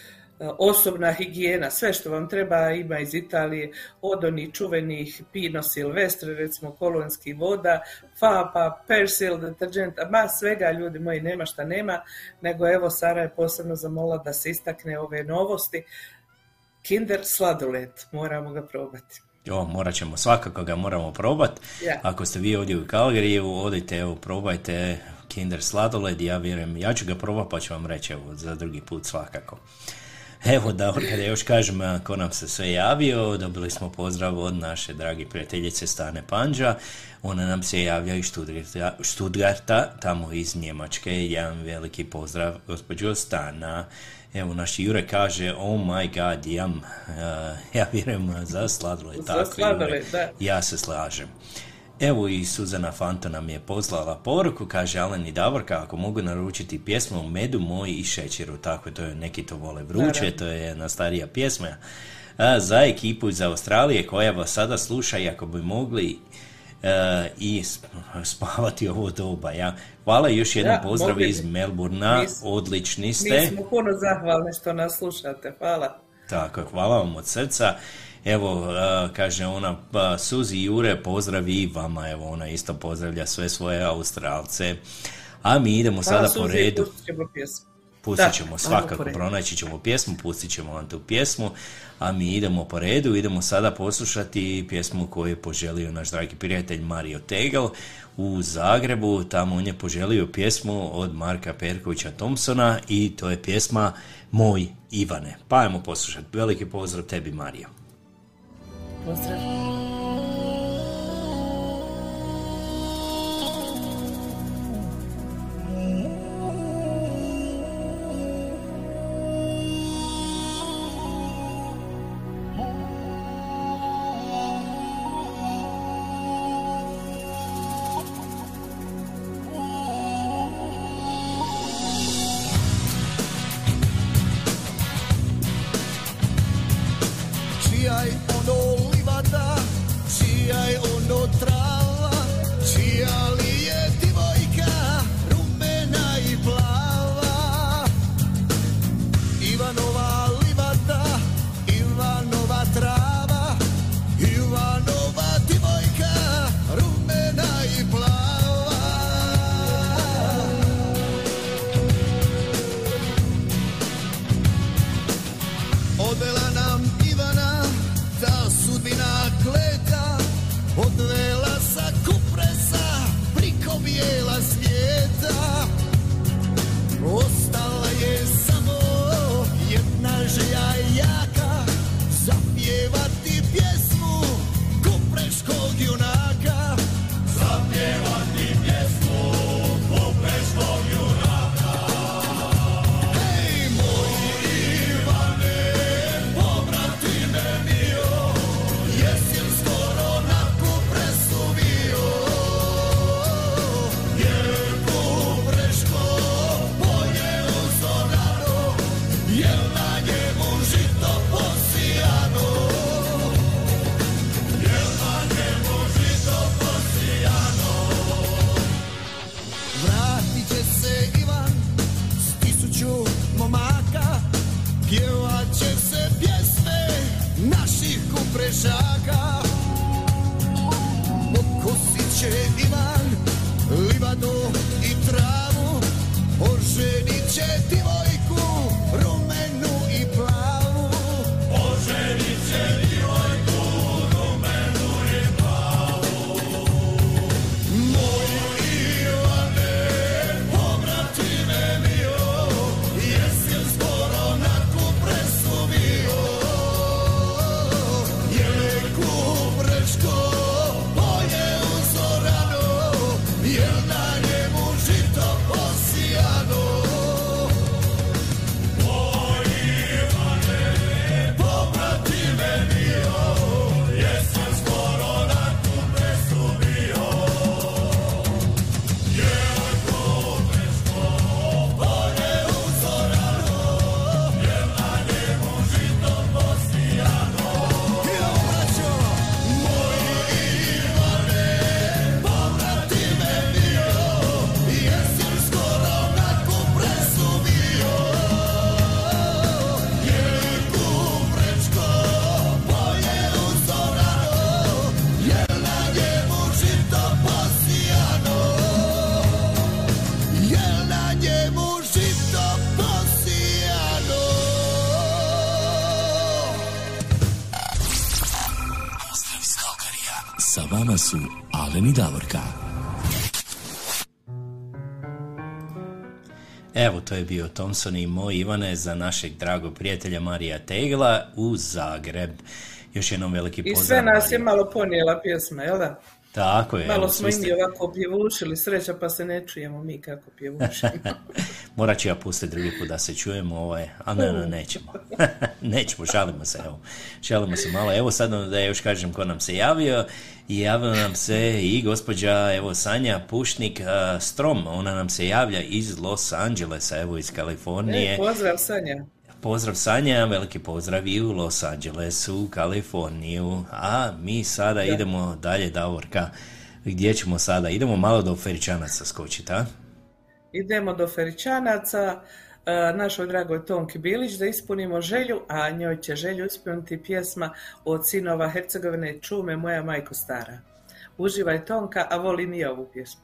osobna higijena, sve što vam treba ima iz Italije, od onih čuvenih Pino Silvestre, recimo kolonskih voda, Fapa, Persil, deterđenta, ma svega, ljudi moji, nema šta nema, nego evo Sara je posebno zamolila da se istakne ove novosti. Kinder sladoled, moramo ga probati. Jo, morat ćemo, svakako ga moramo probati. Yeah. Ako ste vi ovdje u Calgaryju, odite, evo, probajte Kinder sladoled, ja vjerujem, ja ću ga probati pa ću vam reći, evo, za drugi put svakako. Evo, da, kada još kažem ko nam se sve javio, dobili smo pozdrav od naše dragi prijateljice Stane Panđa, ona nam se javlja iz Stuttgarta, Stuttgarta, tamo iz Njemačke, jedan veliki pozdrav gospođo Stana. Evo, naš Jure kaže, oh my god, jam, uh, ja vjerujem za sladoled, tako Jure, ja se slažem. Evo i Suzana Fanto nam je poslala poruku, kaže Alen i Davorka, ako mogu naručiti pjesmu o medu, moji i šećeru, tako to je, neki to vole vruće, to je jedna starija pjesma, a, za ekipu iz Australije koja vas sada sluša, i ako bi mogli a, i spavati ovo doba. Ja. Hvala, još jedan ja, pozdrav mogli. Iz Melbourna, odlični ste. Mi smo puno zahvalni što nas slušate, hvala. Tako, hvala vam od srca. Evo, kaže ona, Suzi Jure, pozdravi i vama, evo ona isto pozdravlja sve svoje Australce. A mi idemo Hvala, sada Suzi, po redu. Pustit ćemo da, svakako, pronaći ćemo pjesmu, pustit ćemo vam tu pjesmu, a mi idemo po redu, idemo sada poslušati pjesmu koju je poželio naš dragi prijatelj Mario Tegel u Zagrebu. Tamo on je poželio pjesmu od Marka Perkovića Thompsona i to je pjesma Moj Ivane. Pa ajmo poslušati. Veliki pozdrav tebi, Mario. Pozdrav. Su Alen i Davorka. Evo, to je bio Thompson i Moj Ivane za našeg dragog prijatelja Marija Tegla u Zagreb. Još jednom veliki pozdrav. I sve nas Marija je malo ponijela pjesma, jel da? Tako je. Malo evo, smo ste... i ovako pjevušili, sreća pa se ne čujemo mi kako pjevušimo. Morat ću ja pustiti drugi put da se čujemo, ovaj, a ne, ne, nećemo. Nećemo, šalimo se, evo. Šalimo se malo. Evo sad da još kažem ko nam se javio. Javila nam se i gospođa evo, Sanja Pušnik uh, Strom. Ona nam se javlja iz Los Angelesa, evo iz Kalifornije. E, pozdrav Sanja. Pozdrav Sanja, veliki pozdrav i u Los Angelesu, Kaliforniju. A mi sada da. idemo dalje, Davorka. Gdje ćemo sada? Idemo malo do Feričanaca skočiti, a? Idemo do Feričanaca, našoj dragoj Tonki Bilić, da ispunimo želju, a njoj će želju ispuniti pjesma od sinova Hercegovine Čume Moja majko stara. Uživaj Tonka, a volim i ovu pjesmu.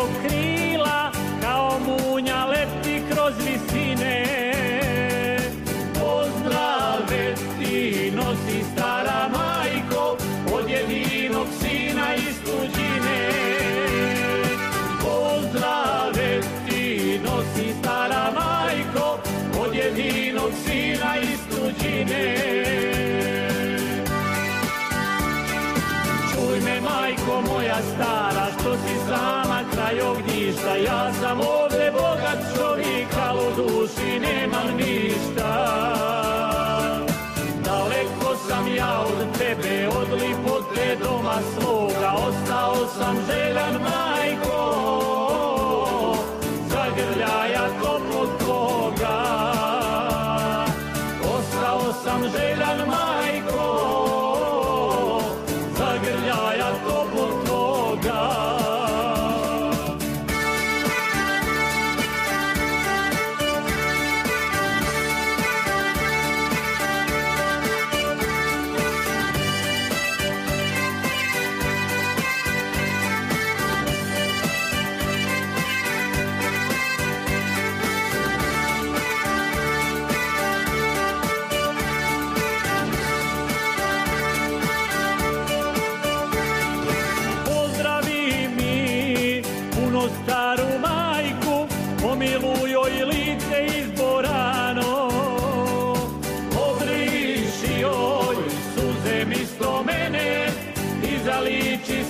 dio krila, kao munja leti kroz visine. Pozdrave ti nosi stara majko, od jedinog sina iz tuđine. Pozdrave ti nosi stara majko, od jedinog sina iz tuđine. Čuj me majko moja stara, što si sama kraj ognjišta, ja sam ovdje bogat čovjek, al u duši nemam ništa. Daleko sam ja od tebe, od lipote doma svoga, ostao sam željan majko, zagrljaja toplog tvoga. Ostao sam željan majko, zagrljaja toplog tvoga.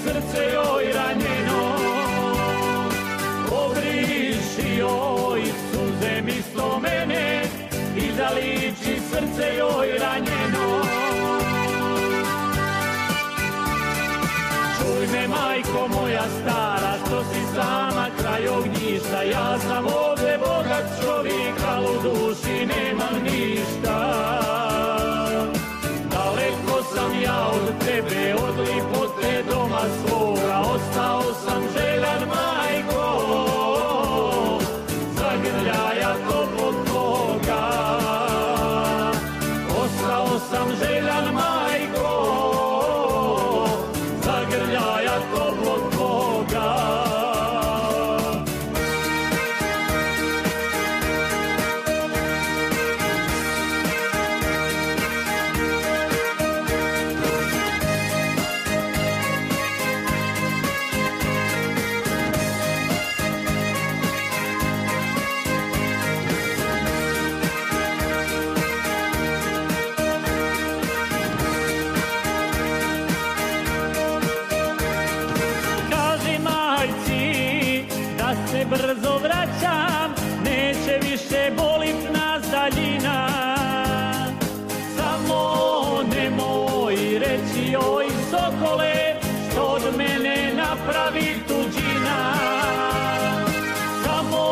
Srce joj ranjeno, obriši joj suze mislo mene i zaliči srce joj ranjeno. Čuj me majko moja stara, što si sama kraj ognjišta, ja sam ovdje bogat čovjek, al u duši nemam ništa. Daleko sam ja od tebe, od lipote doma svoga, ostao sam željan majko, zagrljaja toplog tvoga. Ostao sam željan majko, zagrljaja toplog tvoga. Brzo vraćam, neće više bolit nas daljina. Samo nemoj reći oj sokole, što od mene napravi tuđina. Samo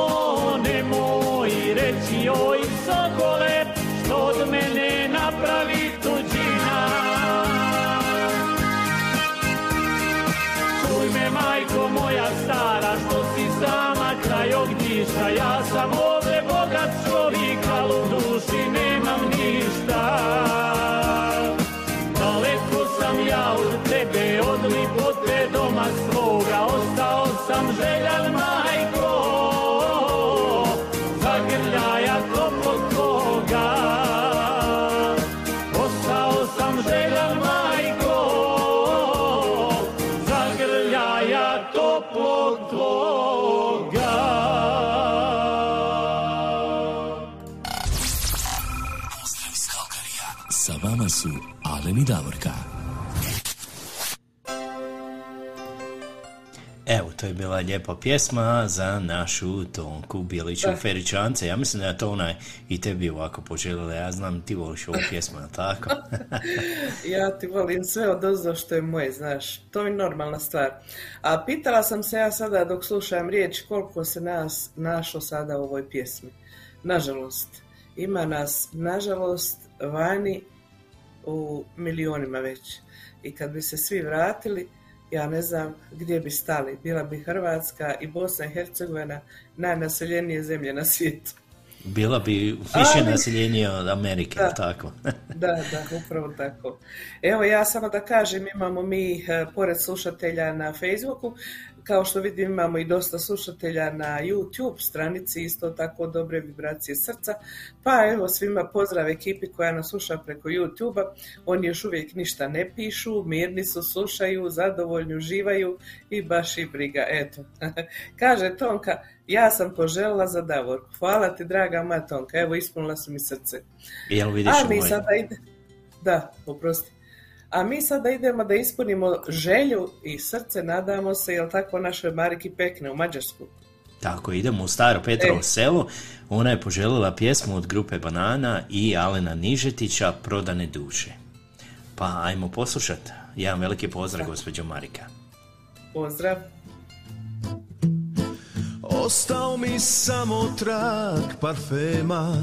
nemoj reći oj sokole, što od mene napravi tuđina. Čuj me majko moja stara, što si sama kraj ognjišta, ja sam ovdje bogat čovjek, al u duši nemam ništa. Daleko sam ja od tebe, od lipote doma svoga, ostao sam željan majko, zagrljaja toplog tvoga. Ostao sam željan majko, zagrljaja toplog tvoga. Su Alen i Davorka. Evo, to je bila lijepa pjesma za našu Tonku Biliću, eh. Feričance. Ja mislim da je to onaj i tebi ovako poželjela. Ja znam, ti voliš ovu pjesmu, tako? Ja ti volim sve od ozdo što je moje, znaš. To je normalna stvar. A pitala sam se ja sada dok slušam riječ koliko se nas našlo sada u ovoj pjesmi. Nažalost, ima nas, nažalost, vani u milionima već. I kad bi se svi vratili, ja ne znam gdje bi stali. Bila bi Hrvatska i Bosna i Hercegovina najnaseljenije zemlje na svijetu. Bila bi više Ali... naseljenije od Amerike, da, tako? Da, da, upravo tako. Evo, ja samo da kažem, imamo mi, pored slušatelja na Facebooku, Kao što vidim, imamo i dosta slušatelja na YouTube stranici, isto tako dobre vibracije srca. Pa evo, svima pozdrav ekipi koja nas sluša preko YouTube-a. Oni još uvijek ništa ne pišu, mirni su, slušaju, zadovoljni, uživaju i baš i briga. Eto, kaže Tonka, ja sam poželila za Davorku. Hvala ti, draga moja Tonka, evo, ispunila su mi srce. Jel vidiš A mi sada ide... Da, oprosti. A mi sada idemo da ispunimo želju i srce, nadamo se, jel tako, našoj Mariki Pekne u Mađarsku. Tako, idemo u staro Petrovo selo. Ona je poželjela pjesmu od grupe Banana i Alena Nižetića, Prodane duše. Pa ajmo poslušati. Jedan veliki pozdrav, gospođo Marika. Pozdrav. Ostao mi samo trag parfema,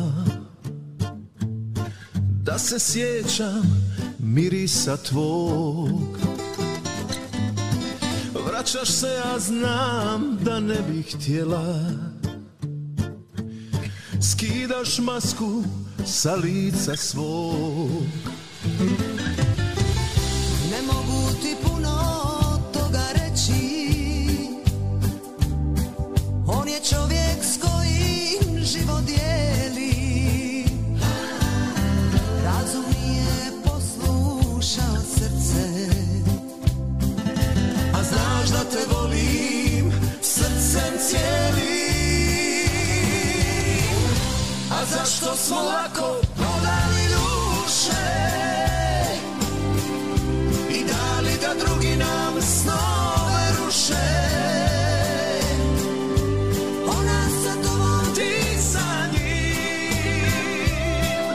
da se sjećam mirisa tvog. Vraćaš se, ja znam da ne bih htjela, skidaš masku sa lica svog. Ne mogu ti puno toga reći, on je čovjek s kojim život dijeli. Znaš da te volim srcem cijelim. A zašto smo lako prodali duše i dali da drugi nam snove ruše? Ona sa tobom, ti sa njim,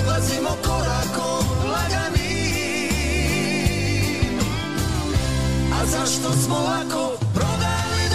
odlazimo korakom. Zašto smo lako prodali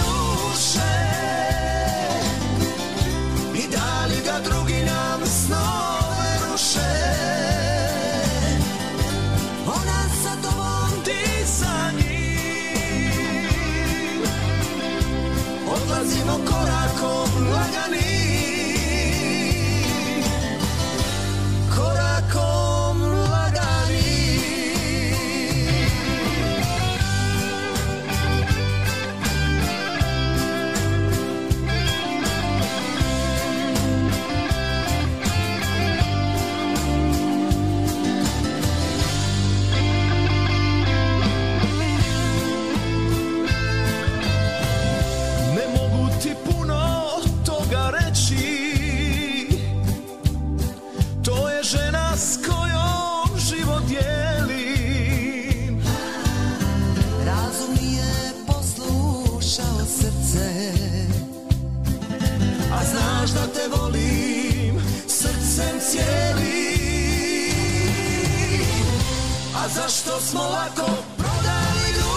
duše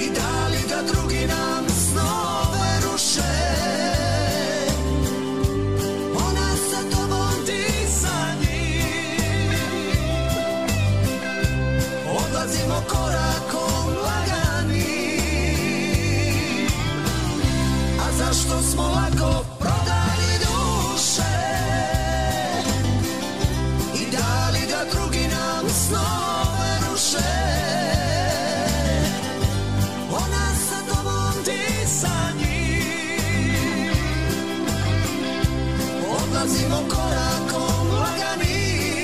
i dali da drugi nam snove ruše? Ona sa tobom, ti sa njim, odlazimo korakom laganim, korakom laganim. Zašto smo lako prodali duše i dali da drugi nam snove ruše? Ona sa tobom, ti sa njim, odlazimo korakom laganim. A zašto smo lako prodali duše snove ruše? Ona sa tobom, ti sa njim, odlazimo korakom laganim,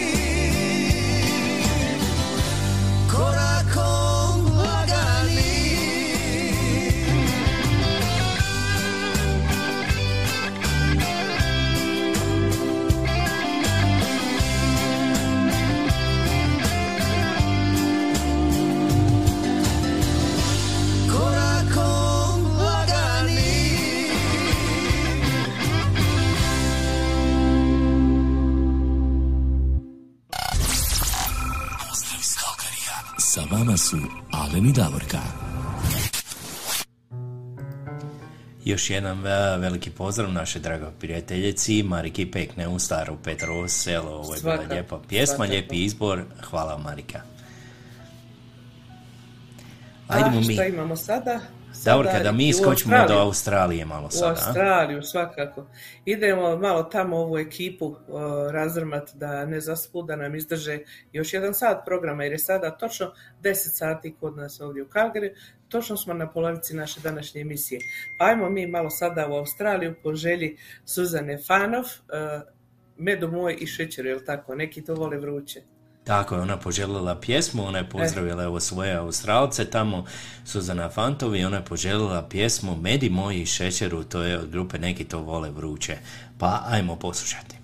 korakom laganim. Vama su Alen i Davorka. Još jedan veliki pozdrav naše drago prijateljici Mariki Pekne u staro Petrovo selo. Ovo je svaka, bila lijepa pjesma, svaka. Lijepi izbor. Hvala Marika. Ajdemo A, mi. Šta imamo sada? Davorka, da mi iskočimo do Australije malo sada. U Australiju, a? Svakako. Idemo malo tamo ovu ekipu uh, razrmat da ne zaspu, da nam izdrže još jedan sat programa, jer je sada točno deset sati kod nas ovdje u Calgaryju. Točno smo na polovici naše današnje emisije. Pa ajmo mi malo sada u Australiju po želji Suzane Fanov, uh, medu moj i šećeru, je li tako? Neki to vole vruće. Tako je, ona poželjela pjesmu, ona je pozdravila evo svoje Australce tamo, Suzana Fantovi, ona je poželjela pjesmu Medi moji i šećeru, to je od grupe Neki to vole vruće. Pa ajmo poslušati.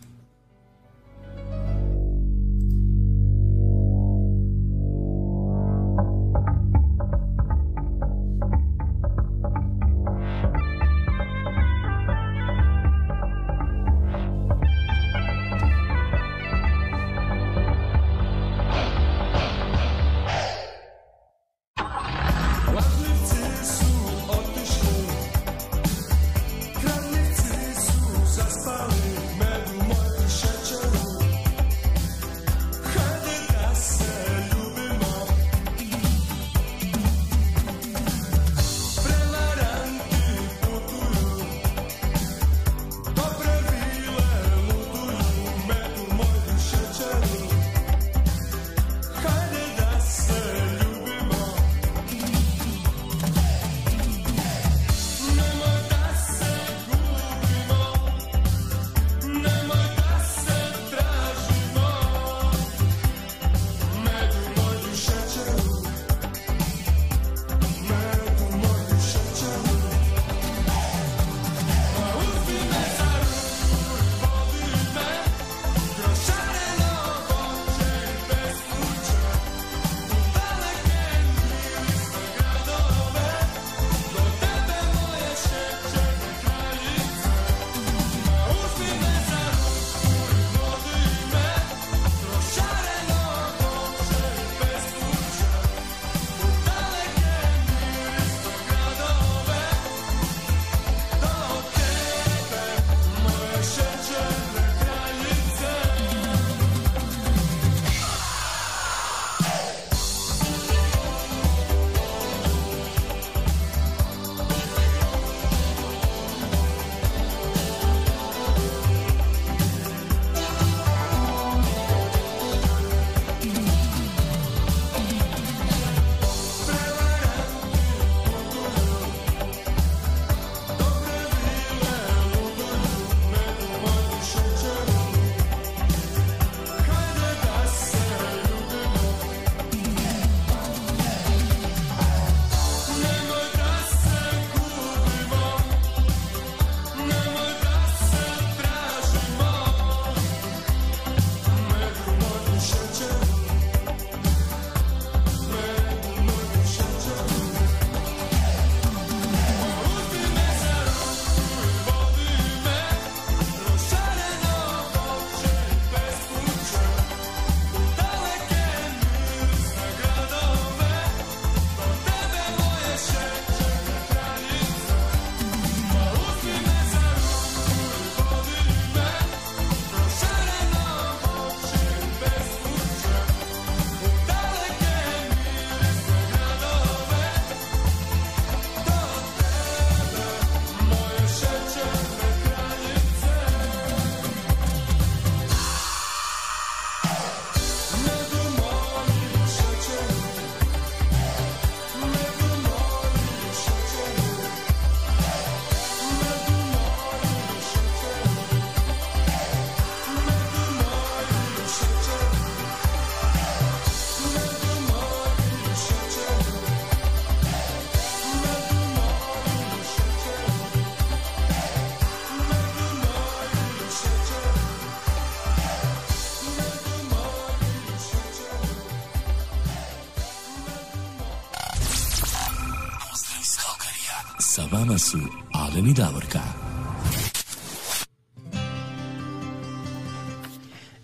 Su Alen i Davorka.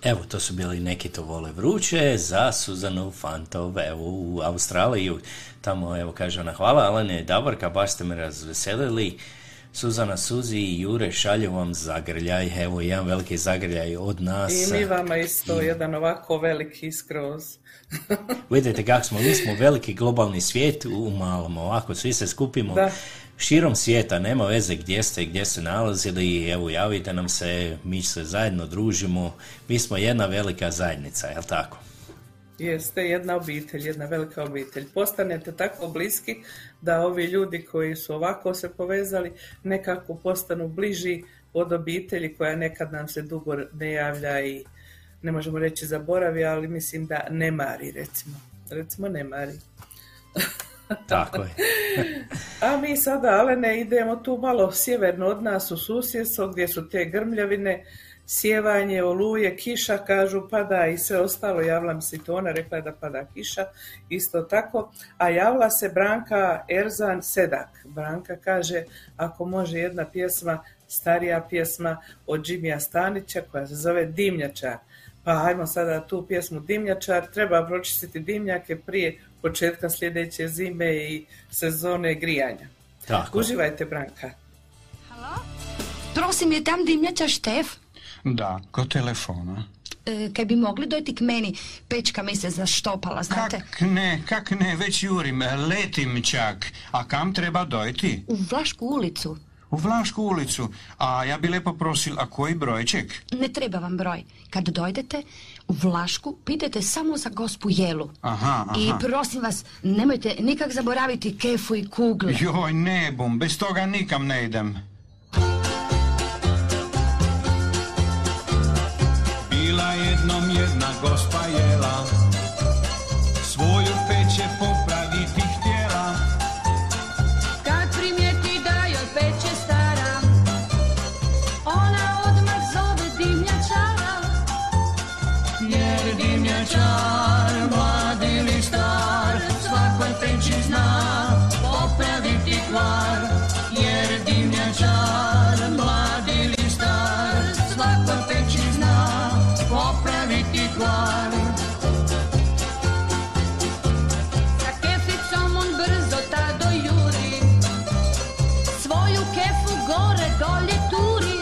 Evo, to su bili Neki to vole vruće za Suzanu Fantov, evo, u Australiji. Tamo, evo, kaže ona, hvala Alene i Davorka, baš ste me razveselili. Suzana Suzi i Jure, šalju vam zagrljaj, evo jedan veliki zagrljaj od nas. I mi vama isto I... jedan ovako veliki skroz. Vidite kako smo, mi smo veliki globalni svijet u malom, ovako svi se skupimo. Da. Širom svijeta, nema veze gdje ste, gdje se nalazili, evo javite nam se, mi se zajedno družimo, mi smo jedna velika zajednica, je li tako? Jeste, jedna obitelj, jedna velika obitelj. Postanete tako bliski da ovi ljudi koji su ovako se povezali nekako postanu bliži od obitelji koja nekad nam se dugo ne javlja i ne možemo reći zaboravi, ali mislim da ne mari recimo. Recimo ne mari. Tako je. A mi sada, Alene, idemo tu malo sjeverno od nas u susjedstvo gdje su te grmljavine, sjevanje, oluje, kiša, kažu pada i sve ostalo. Javila mi se to, ona rekla je da pada kiša, isto tako. A javila se Branka Erzan Sedak. Branka kaže, ako može jedna pjesma, starija pjesma od Džimija Stanića koja se zove Dimnjačar. Pa ajmo sada tu pjesmu Dimnjačar, treba pročistiti dimnjake prije početka sljedeće zime i sezone grijanja. Tako. Uživajte, Branka. Halo? Prosim, je tam dimnjača Štef? Da, ko telefona. E, kaj bi mogli dojti k meni, pečka mi se zaštopala, znate? Kak ne, kak ne, već jurim, letim čak. A kam treba dojti? U Vlašku ulicu. U Vlašku ulicu? A ja bi lepo prosil, a koji brojček? Ne treba vam broj. Kad dojdete u Vlašku, pitajte samo za gospu Jelu. Aha, aha. I prosim vas, nemojte nikak zaboraviti kefu i kugle. Joj, ne bom, bez toga nikam ne idem. Bila jednom jedna gospa Jela, svoju peće popraviti htjela. Kad primijeti da joj peće stara, ona odmah zove dimnjačara. Jer dimnjačar, mlad ili star, svakoj peći zna popraviti kvar. Jer dimnjačar, mlad ili star, svakoj peći zna popraviti kvar. Sa keficom on brzo tada juri, svoju kefu gore dolje turi.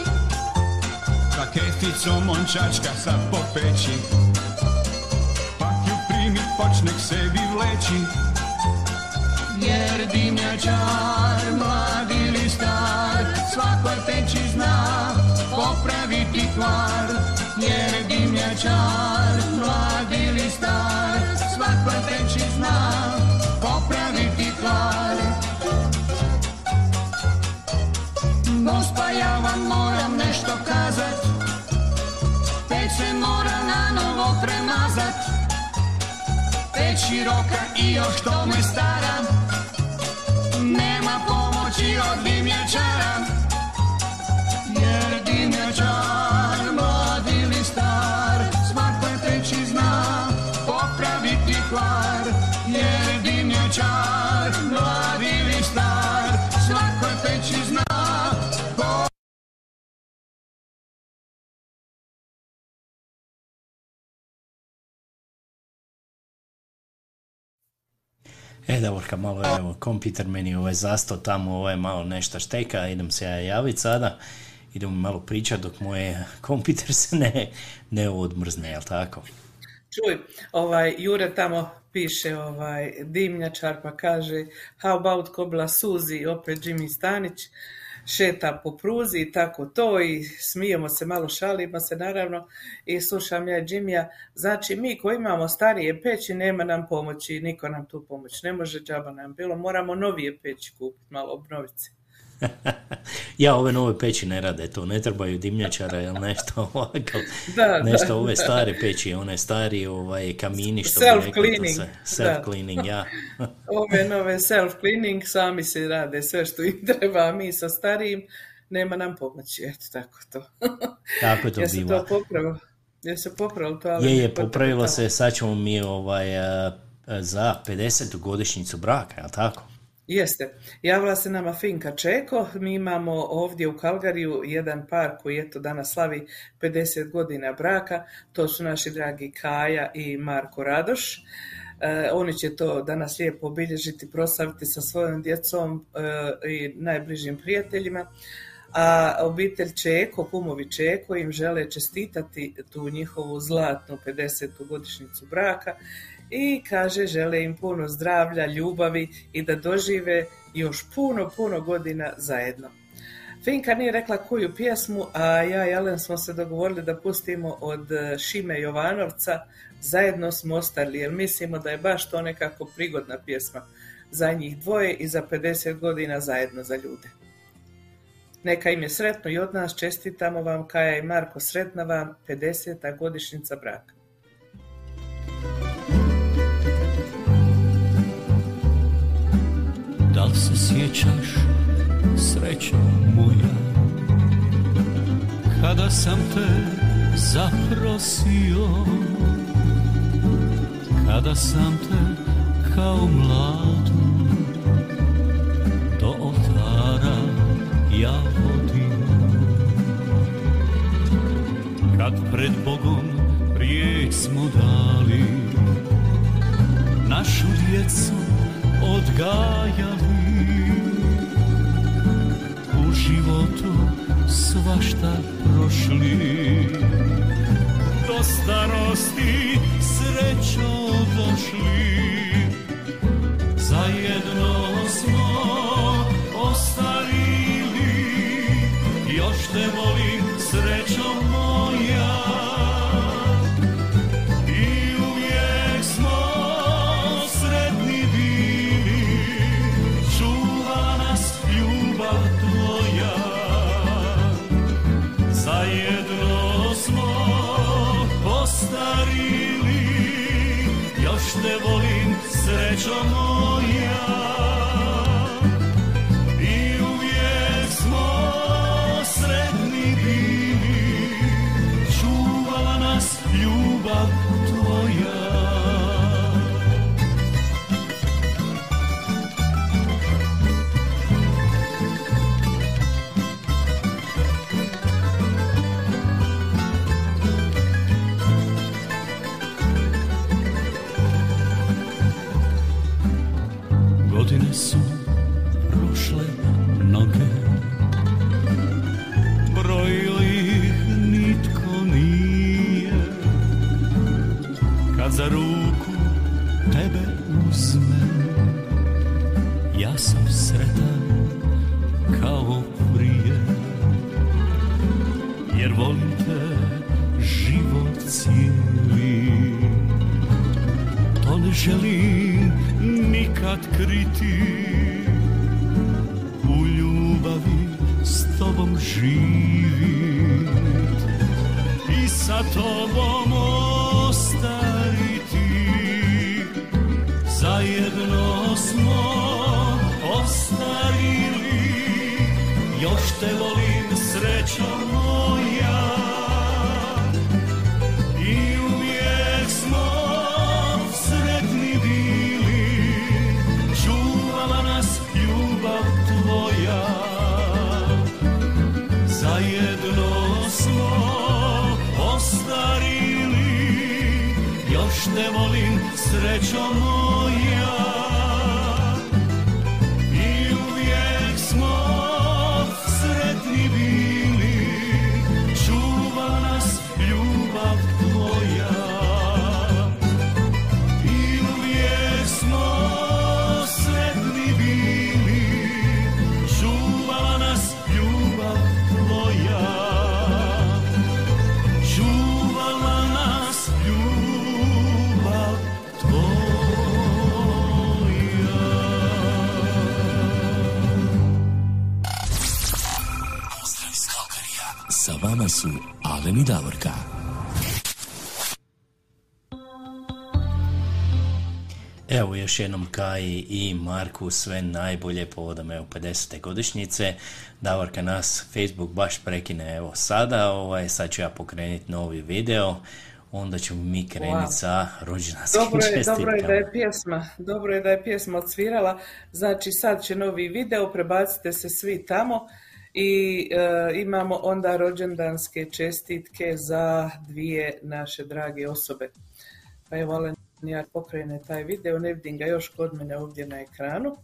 Sa keficom on čačka sad po peći, pak ju primit počne k sebi vleći. Jer dimnjačar, mlad ili star, svakoj peći zna popraviti kvar. Jer dimnjačar, mlad ili star, svakoj peći zna popraviti kvar. Gospa, ja vam moram nešto kazat, peć se mora na novo premazat. Peć široka i još to me stara, nema pomoći od dimnjačara. Jer dimnjačar, mlad ili star, svakoj peći zna popraviti kvar. Jer dimnjačar, mlad ili star, svakoj peći zna popraviti kvar. E, Davorka, malo je, evo, kompjuter meni ovaj zasto tamo, ovaj malo nešto šteka, idem se ja javiti sada, idem malo pričati dok moje kompjuter se ne, ne odmrzne, jel tako? Čuj, ovaj, Jure tamo piše ovaj, dimnjačar pa kaže how about kobla Suzi, opet Jimmy Stanić, šeta po pruzi i tako to i smijemo se, malo šalimo se naravno i slušam ja Džimija, znači mi koji imamo starije peći nema nam pomoći, niko nam tu pomoć ne može, džaba nam bilo, moramo novije peći kupiti, malo obnoviti se. Ja ove nove peći ne rade to, ne trebaju dimnjačara ili nešto ovako, da, nešto da, ove da. Stare peći, one stari ovaj, kamini što self bi rekli, cleaning. Se, self-cleaning, ja. Ove nove self-cleaning, sami se rade sve što im treba, a mi sa starijim nema nam pomoći, eto tako to. Tako to ja biva. Ja se to popravilo, ja se popravilo to. Ali je, je, popravilo se, sad ćemo mi ovaj, za pedesetu godišnjicu braka, jel tako? Jeste. Javila se nama Finka Čeko. Mi imamo ovdje u Calgaryju jedan par koji je to danas slavi pedeset godina braka. To su naši dragi Kaja i Marko Radoš. E, oni će to danas lijepo obilježiti, proslaviti sa svojom djecom e, i najbližim prijateljima. A obitelj Čeko, kumovi Čeko im žele čestitati tu njihovu zlatnu pedesetu godišnjicu braka i kaže žele im puno zdravlja, ljubavi i da dožive još puno, puno godina zajedno. Finka nije rekla koju pjesmu, a ja i Alen smo se dogovorili da pustimo od Šime Jovanovca Zajedno smo ostarli, jer mislimo da je baš to nekako prigodna pjesma za njih dvoje i za pedeset godina zajedno za ljude. Neka im je sretno i od nas, čestitamo vam Kaja i Marko, sretna vam pedeseta godišnjica braka. Da li se sjećaš, srećo moja, kada sam te zaprosio, kada sam te kao mladu do oltara ja vodio, kad pred Bogom riječ smo dali, našu djecu odgajali. U životu svašta prošli, do starosti srećo došli, zajedno smo ostarili. Još te volim srećo moja i uvijek smo sretni bili, čuva nas ljubav tvoja, zajedno smo ostarili. Još te volim srećo moja. Za ruku tebe uzmem, ja sam sretan kao prije, jer volim te život cijeli, to ne želim nikad kriti, u ljubavi s tobom živim i sa tobom ostajem. Zajedno smo ostarili, još te volim srećo moja i uvijek smo sretni bili, čuvala nas ljubav tvoja, zajedno smo ostarili, još te volim srećo moja. Su Alen i Davorka. Evo još jednom Kaji i Marku sve najbolje povodom evo pedesete godišnjice. Davorka nas Facebook baš prekine evo sada, ovaj, sad ću ja pokrenuti novi video, onda ćemo mi krenuti sa wow. rođendanskim čestitkama. Dobro je da je pjesma, dobro je da je pjesma odsvirala, znači sad će novi video, prebacite se svi tamo. I e, imamo onda rođendanske čestitke za dvije naše drage osobe. Pa evo, Alen. ja pokrene taj video, ne vidim ga još kod mene ovdje na ekranu.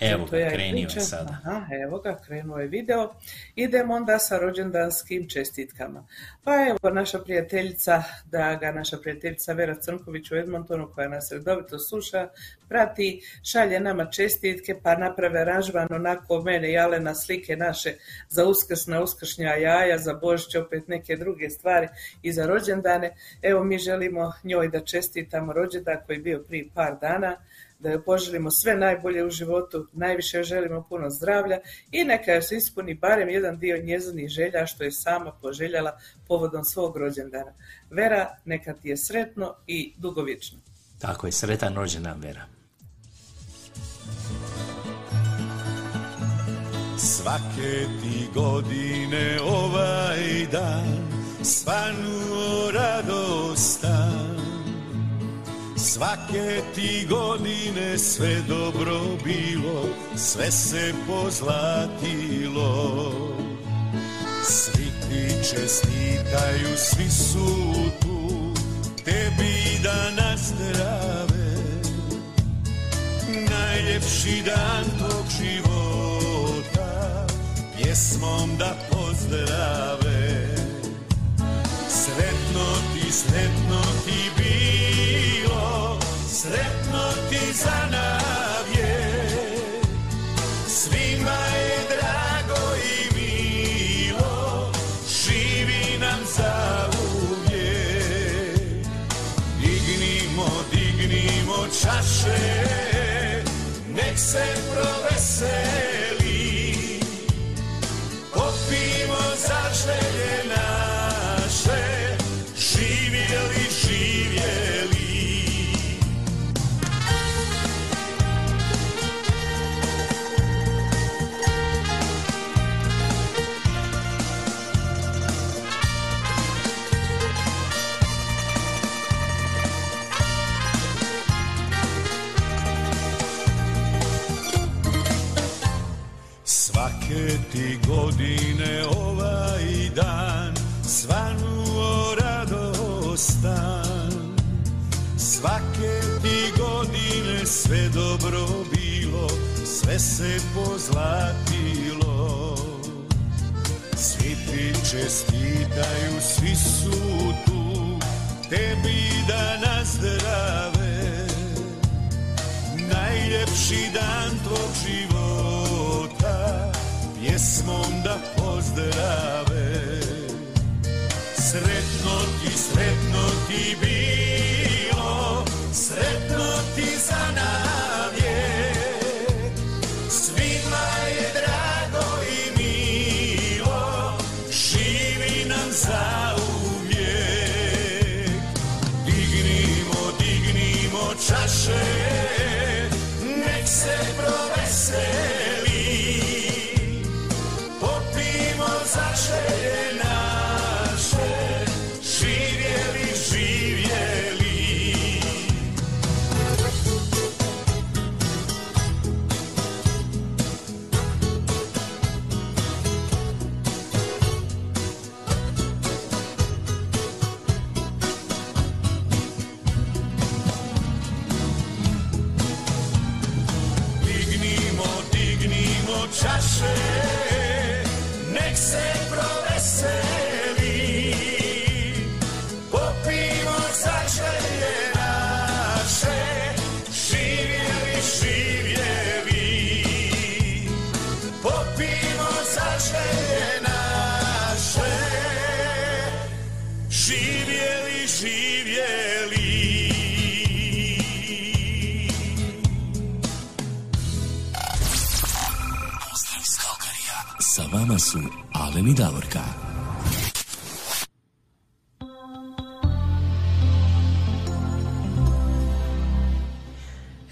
Evo ga, ja krenio je sada. Aha, evo ga, krenuo je video. Idemo onda sa rođendanskim čestitkama. Pa evo naša prijateljica, da ga naša prijateljica Vera Crnković u Edmontonu, koja nas redovito sluša, prati, šalje nama čestitke, pa naprave ražvan onako mene i Alena slike naše za uskrsna, uskršnja jaja, za Božić, opet neke druge stvari i za rođendane. Evo mi želimo njoj da čestitamo rođendan koji je bio prije par dana, da joj poželimo sve najbolje u životu, najviše joj želimo puno zdravlja i neka joj se ispuni barem jedan dio njezinih želja što je sama poželjala povodom svog rođendana. Vera, neka ti je sretno i dugovječno. Tako je, sretan rođendan, Vera. Svake ti godine ovaj dan svanuo radostan. Svake ti godine sve dobro bilo, sve se pozlatilo. Svi ti čestitaju, svi su tu, tebi da nazdrave. Najljepši dan tog života, pjesmom da pozdrave. Sretno ti, sretno ti bilo, sretno ti za navje. Svima je drago i milo, živi nam za uvijek. Dignimo, dignimo čaše, nek se proveseli. Popimo zaželje naše. Svake ti godine ovaj dan svanuo radostan. Svake ti godine sve dobro bilo, sve se pozlatilo. Svi ti čestitaju, svi su tu, tebi da nazdrave. Najljepši dan tvog života, pjesmom da pozdrave. Sretno ti, sretno ti bilo, sretno ti za navje. Svima je drago i milo, živi nam za uvijek. Dignimo, dignimo čaše, nek se proveseli. Zaželje naše, živjeli, živjeli. Dignimo, dignimo čaše, nek se proveseli, popimo zaželje naše, živjeli, živjeli. Popimo zaželje naše, živjeli, živjeli. Pozdrav iz Calgaryja, sa vama su Alen i Davorka.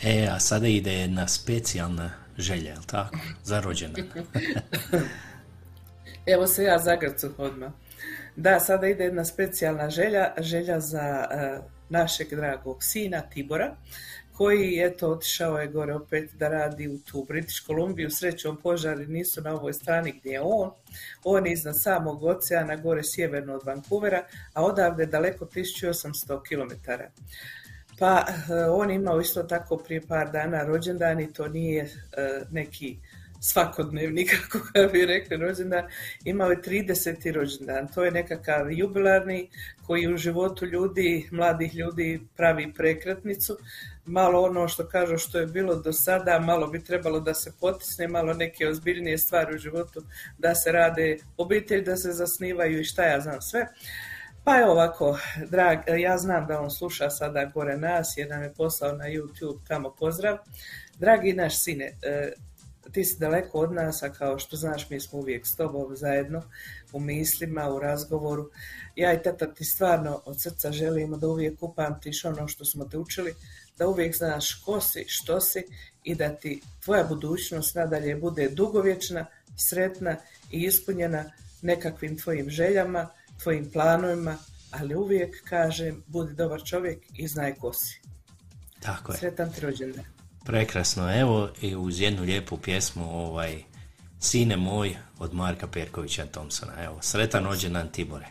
E, a sada ide jedna specijalna želja, je li tako? Za rođendan. Evo se ja zagrcu odmah. Da, sada ide jedna specijalna želja, želja za uh, našeg dragog sina Tibora, koji je to otišao je gore opet da radi u tu British Kolumbiju. Srećom požari nisu na ovoj strani gdje je on. On je iznad samog oceana, gore sjeverno od Vancouvera, a odavde daleko tisuću osamsto kilometara. Pa on je imao isto tako prije par dana rođendan i to nije neki svakodnevni, kako ga bi rekli, rođendan. Imao je trideseti rođendan. To je nekakav jubilarni koji u životu ljudi, mladih ljudi pravi prekretnicu. Malo ono što kažu što je bilo do sada, malo bi trebalo da se potisne, malo neke ozbiljnije stvari u životu, da se rade obitelj, da se zasnivaju i šta ja znam sve. Pa je ovako, drag, ja znam da on sluša sada gore nas, jer nam je poslao na YouTube tamo pozdrav. Dragi naš sine, ti si daleko od nas, a kao što znaš mi smo uvijek s tobom zajedno u mislima, u razgovoru. Ja i tata ti stvarno od srca želimo da uvijek upamtiš ono što smo te učili, da uvijek znaš ko si, što si i da ti tvoja budućnost nadalje bude dugovječna, sretna i ispunjena nekakvim tvojim željama, tvojim planovima, ali uvijek kažem, budi dobar čovjek i znaj ko si. Tako je. Sretan ti rođendan. Prekrasno, evo i uz jednu lijepu pjesmu ovaj Sine moj od Marka Perkovića Thompsona. Evo, sretan rođendan Tibore.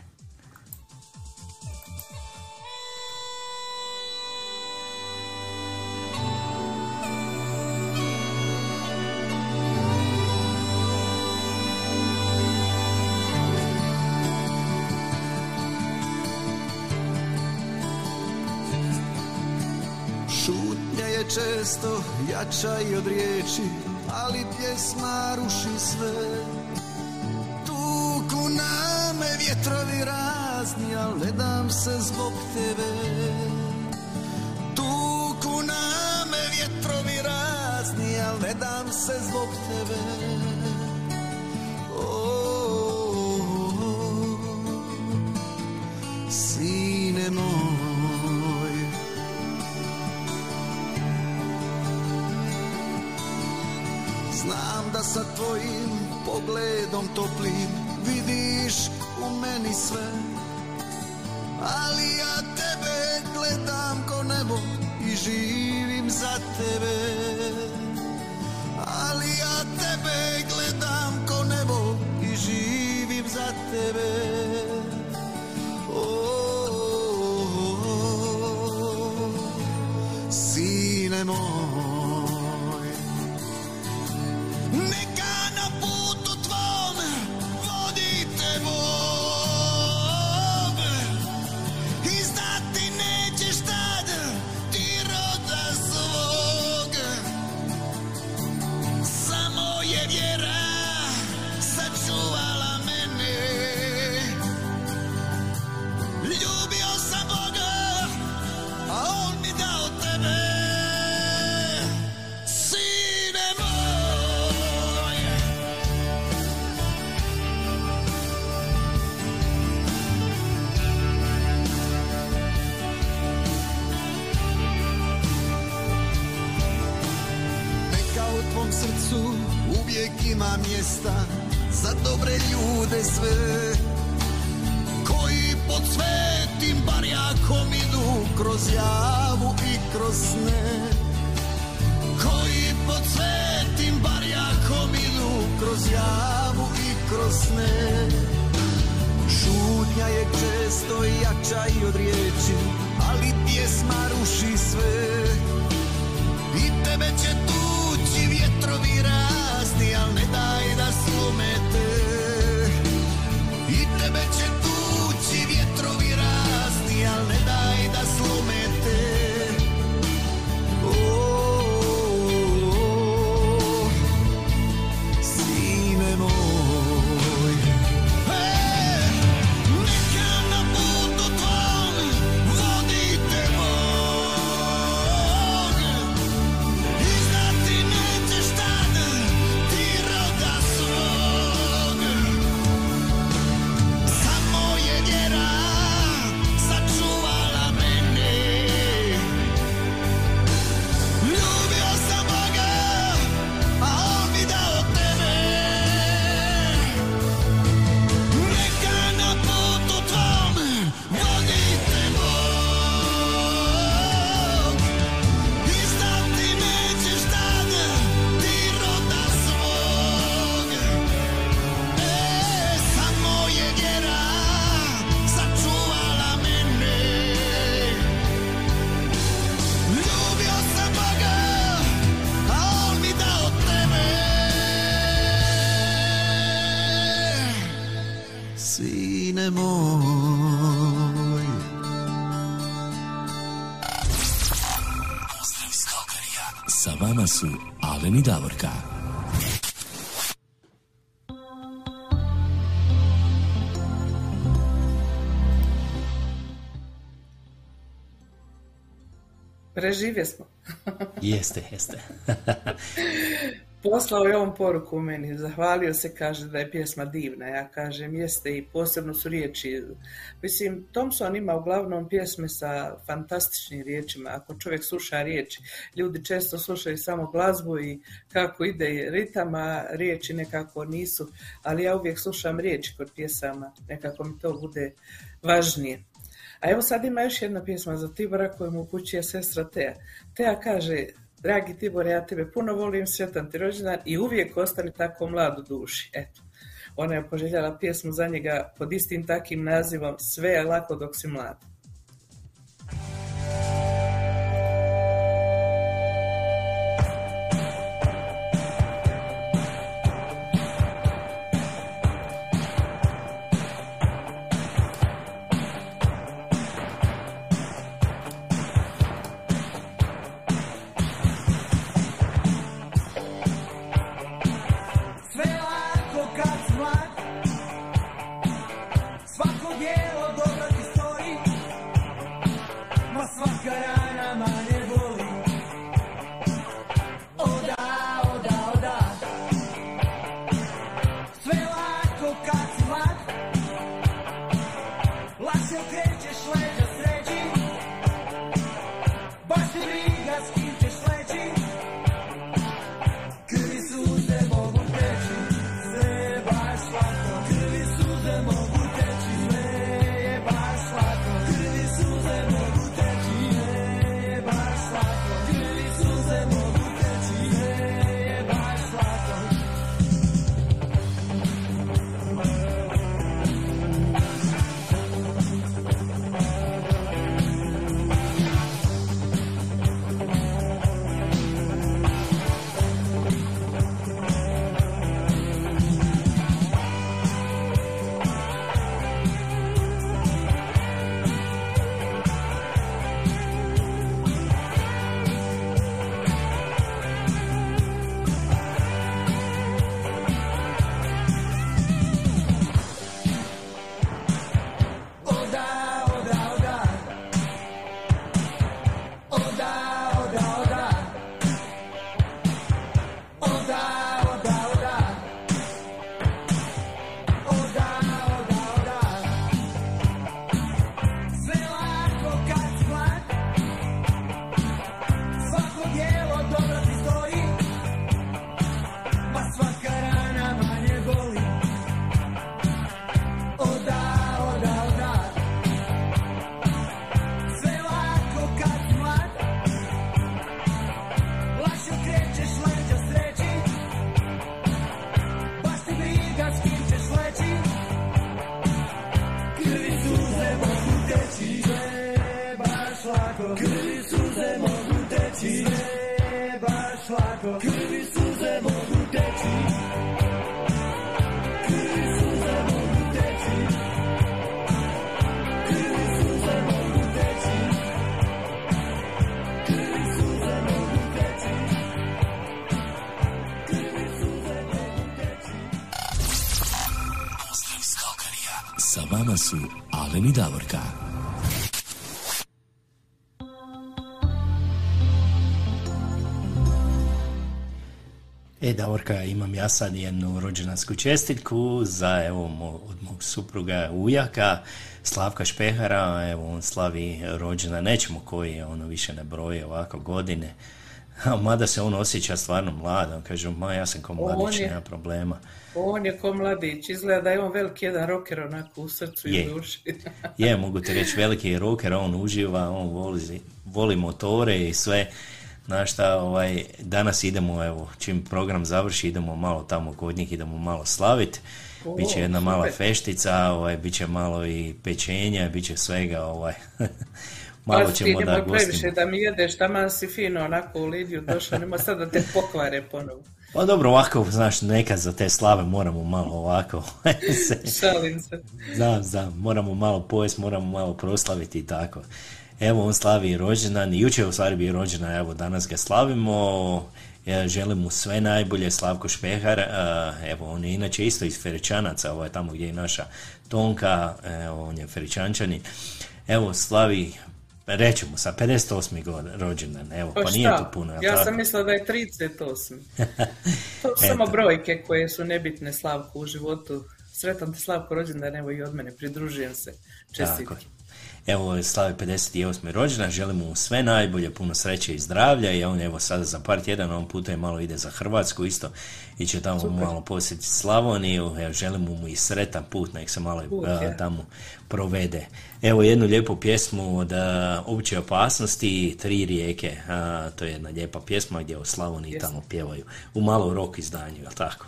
Često jača i od riječi, ali pjesma ruši sve. Tuku na me vjetrovi razni, al ne dam se zbog tebe. Tuku na me vjetrovi razni, al ne dam se zbog tebe. O, oh, oh, oh, sine moj. Znam da sa tvojim pogledom toplim vidiš u meni sve, ali ja tebe gledam ko nebo i živim za tebe. Ali ja tebe gledam ko nebo i živim za tebe. O, oh, oh, oh, oh, sine moj. Ti sine moj. Pozdrav iz Calgaryja. Sa vama su Alen i Davorka. Preživje smo. Jeste, jeste. Poslao je on poruku meni, zahvalio se, kaže da je pjesma divna. Ja kažem jeste, i posebno su riječi. Mislim, Thompson ima uglavnom pjesme sa fantastičnim riječima. Ako čovjek sluša riječi, ljudi često slušaju samo glazbu i kako ide ritam, a riječi nekako nisu. Ali ja uvijek slušam riječi kod pjesama, nekako mi to bude važnije. A evo sad ima još jedna pjesma za Tibora koju mu upućuje sestra Teja. Teja kaže, dragi Tibor, ja tebe puno volim, sretan ti rođendan i uvijek ostani tako mlad u duši. Eto, ona je poželjala pjesmu za njega pod istim takim nazivom Sve je lako dok si mlad. E, Davorka, imam ja sad jednu rođendansku čestitku za, evo, od mog supruga ujaka Slavka Špehara. Evo, on slavi rođendan, nećemo koji je, ono više ne broje ovako godine, mada se on osjeća stvarno mlada. On kaže, ma ja sam ko mladić, nema problema. On je ko mladić, izgleda da je on veliki jedan rocker onako u srcu je. I duši. Je, mogu te reći, veliki je rocker, on uživa, on voli, voli motore i sve. Znaš šta, ovaj, danas idemo, evo, čim program završi, idemo malo tamo kod njih, idemo malo slaviti. Biće jedna super mala feštica, ovaj, biće malo i pečenja, biće svega, ovaj... Malo pa, ćemo da gostim. Previše da mi jedeš, tamo si fino onako u Lidiju došao, nema sad da te pokvare ponovo. Pa dobro, ovako, znaš, nekad za te slave moramo malo ovako. Šalim se. Znam, znam, moramo malo pojest, moramo malo proslaviti i tako. Evo, on slavi rođendan, jučer u stvari bio rođendan, evo, danas ga slavimo. Ja želim mu sve najbolje, Slavko Špehar, evo, on je inače isto iz Feričanaca, ovo je tamo gdje je naša Tonka, evo, on je Feričančanin. Evo, slavi, rećemo sa pedeset osmi rođendan, evo, pa, pa nije to puno. Ja tako? sam mislila da je trideset osam. To su samo brojke koje su nebitne Slavku u životu. Sretan ti Slavko rođendan, evo i od mene, pridružujem se, čestitke. Evo, slavi pedeset osmi rođendan, želimo mu sve najbolje, puno sreće i zdravlja i on evo sada za par tjedana, on putem malo ide za Hrvatsku isto i će tamo Super. malo posjetiti Slavoniju, evo, želimo mu i sretan put, nek se malo put, a, tamo provede. Evo jednu lijepu pjesmu od a, Opće opasnosti, Tri rijeke, a, to je jedna lijepa pjesma gdje u Slavoniji Pjesma. tamo pjevaju, u malo rock izdanju, jel tako?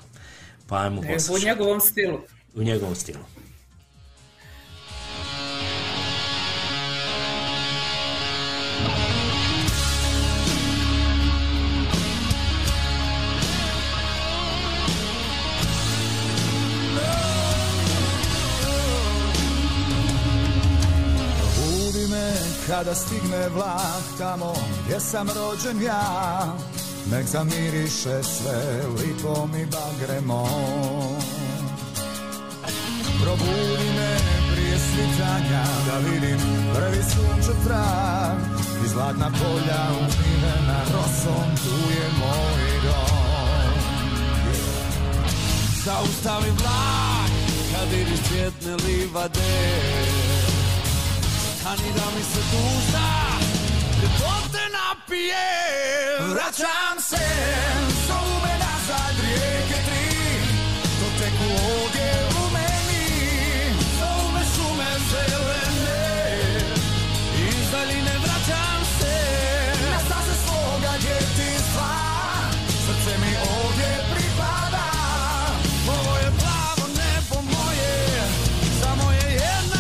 Pa ajmo poslušati. U njegovom stilu. U njegovom stilu. Kada stigne vlak tamo gdje sam rođen ja, nek zamiriše sve lipom i bagremom. Probudi me prije svitanja da vidim prvi sunčev trag i zlatna polja umivena rosom, tu je moj dom. Zaustavi vlak kad vidiš cvjetne livade, ani da mi se duša ljepote napije. Vraćam se, zovu me nazad rijeke tri, to teku ovdje u meni. Zovu me šume zelene, iz daljine vraćam se na staze svoga djetinstva. Srce mi ovdje pripada, ovo je plavo nebo moje, samo je jedna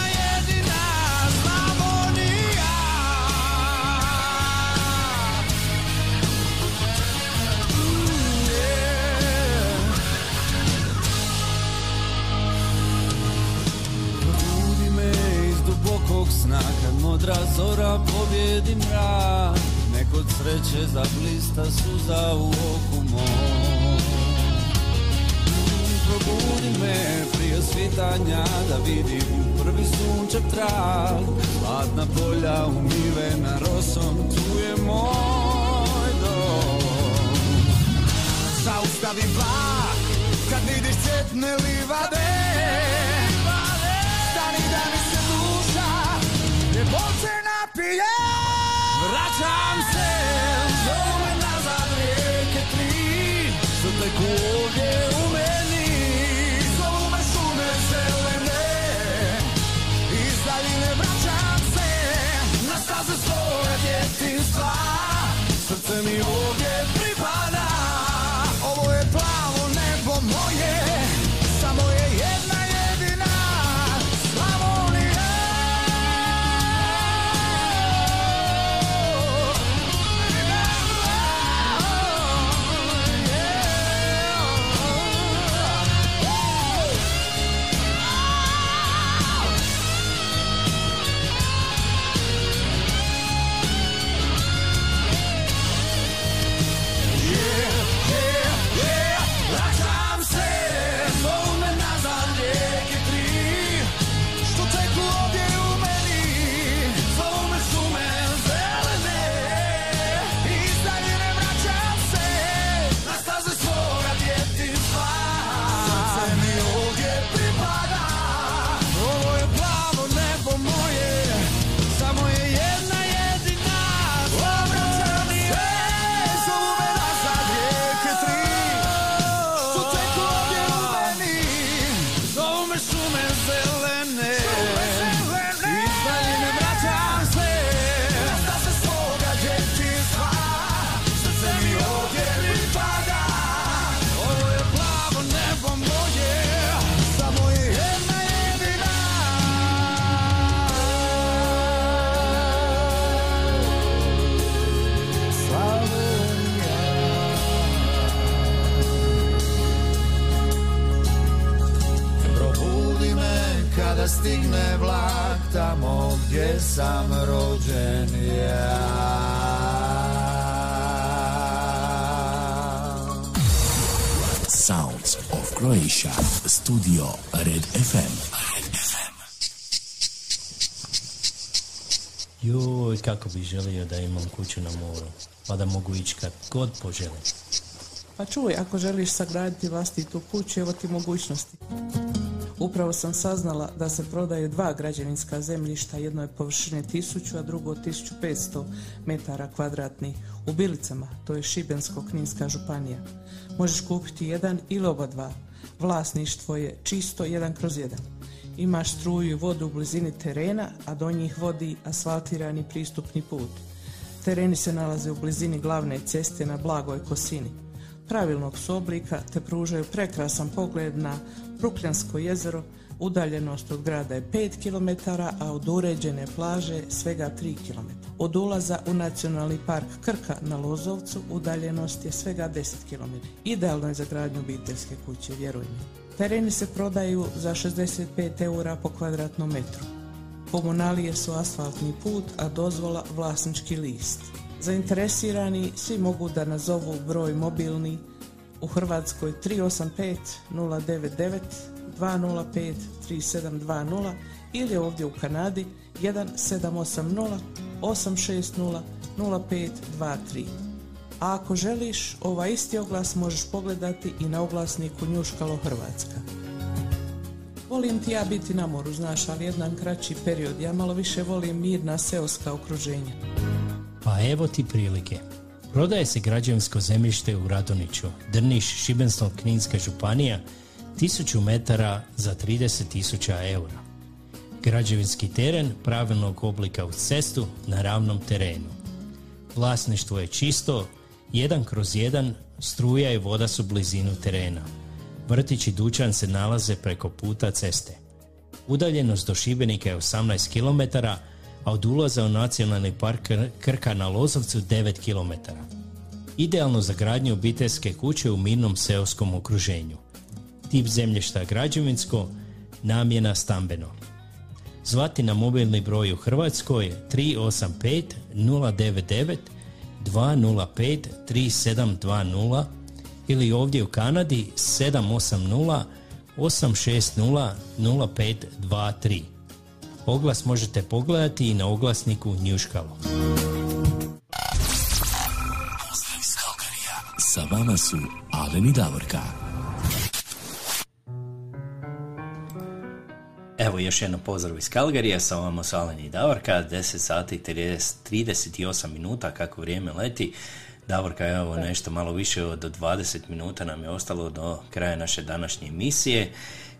bokog sna, kad modra zora pobjedi mrak, nek od sreće zablista suza u oku moj. Probudi me prije svitanja da vidim prvi sunčev trag, hladna polja umivena rosom, tu je moj dom. Zaustavi vlak kad vidiš cvjetne livade, stani da mi se ljepote napije. Vraćam se, zovu me nazad rijeke tri, što teku ovdje u meni. Zovu me šume zelene, iz daljine vraćam se na staze svoje djetinstva. Srce mi ovdje pripada, ovo je plavo nebo moje, samo je da stigne vlak tamo gdje sam rođen ja. Sounds of Croatia, studio Red ef em. Joj, kako bi želio da imam kuću na moru, pa da mogu ići kad god poželim. Pa čuj, ako želiš sagraditi vlastitu kuću, evo ti mogućnosti. Upravo sam saznala da se prodaju dva građevinska zemljišta, jedno je površine tisuću, a drugo tisuću petsto metara kvadratnih u Bilicama, to je Šibensko-kninska županija. Možeš kupiti jedan ili oba dva. Vlasništvo je čisto jedan kroz jedan. Imaš struju i vodu u blizini terena, a do njih vodi asfaltirani pristupni put. Tereni se nalaze u blizini glavne ceste na blagoj kosini. Pravilnog su oblika te pružaju prekrasan pogled na Prokljansko jezero, udaljenost od grada je pet kilometara, a od uređene plaže svega tri kilometra. Od ulaza u Nacionalni park Krka na Lozovcu udaljenost je svega deset kilometara. Idealno je za gradnju obiteljske kuće, vjeruj mi. Tereni se prodaju za šezdeset pet eura po kvadratnom metru. Komunalije su asfaltni put, a dozvola vlasnički list. Zainteresirani svi mogu da nazovu broj mobilni u Hrvatskoj tri osam pet nula devet devet dva nula pet tri sedam dva nula ili ovdje u Kanadi jedan sedam osam nula osam šest nula nula pet dva tri. A ako želiš, ovaj isti oglas možeš pogledati i na oglasniku Njuškalo Hrvatska. Volim ti ja biti na moru, znaš, ali jedan kraći period. Ja malo više volim mirna seoska okruženja. Pa evo ti prilike. Prodaje se građevinsko zemljište u Radoniću, Drniš, Šibensko-kninska županija, tisuću metara za trideset tisuća eura. Građevinski teren pravilnog oblika uz cestu na ravnom terenu. Vlasništvo je čisto, jedan kroz jedan, struja i voda su blizinu terena. Vrtić i dućan se nalaze preko puta ceste. Udaljenost do Šibenika je osamnaest kilometara, a od ulaza u Nacionalni park Krka na Lozovcu devet kilometara. Idealno za gradnju obiteljske kuće u mirnom seoskom okruženju. Tip zemljišta građevinsko, namjena stambeno. Zvati na mobilni broj u Hrvatskoj tri osam pet nula devet devet dva nula pet tri sedam dva nula ili ovdje u Kanadi sedam osam nula osam šest nula nula pet dva tri. Oglas možete pogledati i na oglasniku Njuškalo. Pozdrav iz Calgaryja. Sa vama su Alen i Davorka. Evo još jedno pozdrav iz Calgaryja, sa vama su Alen i Davorka, deset sati i trideset osam minuta, kako vrijeme leti. Davorka, evo nešto malo više od dvadeset minuta nam je ostalo do kraja naše današnje emisije.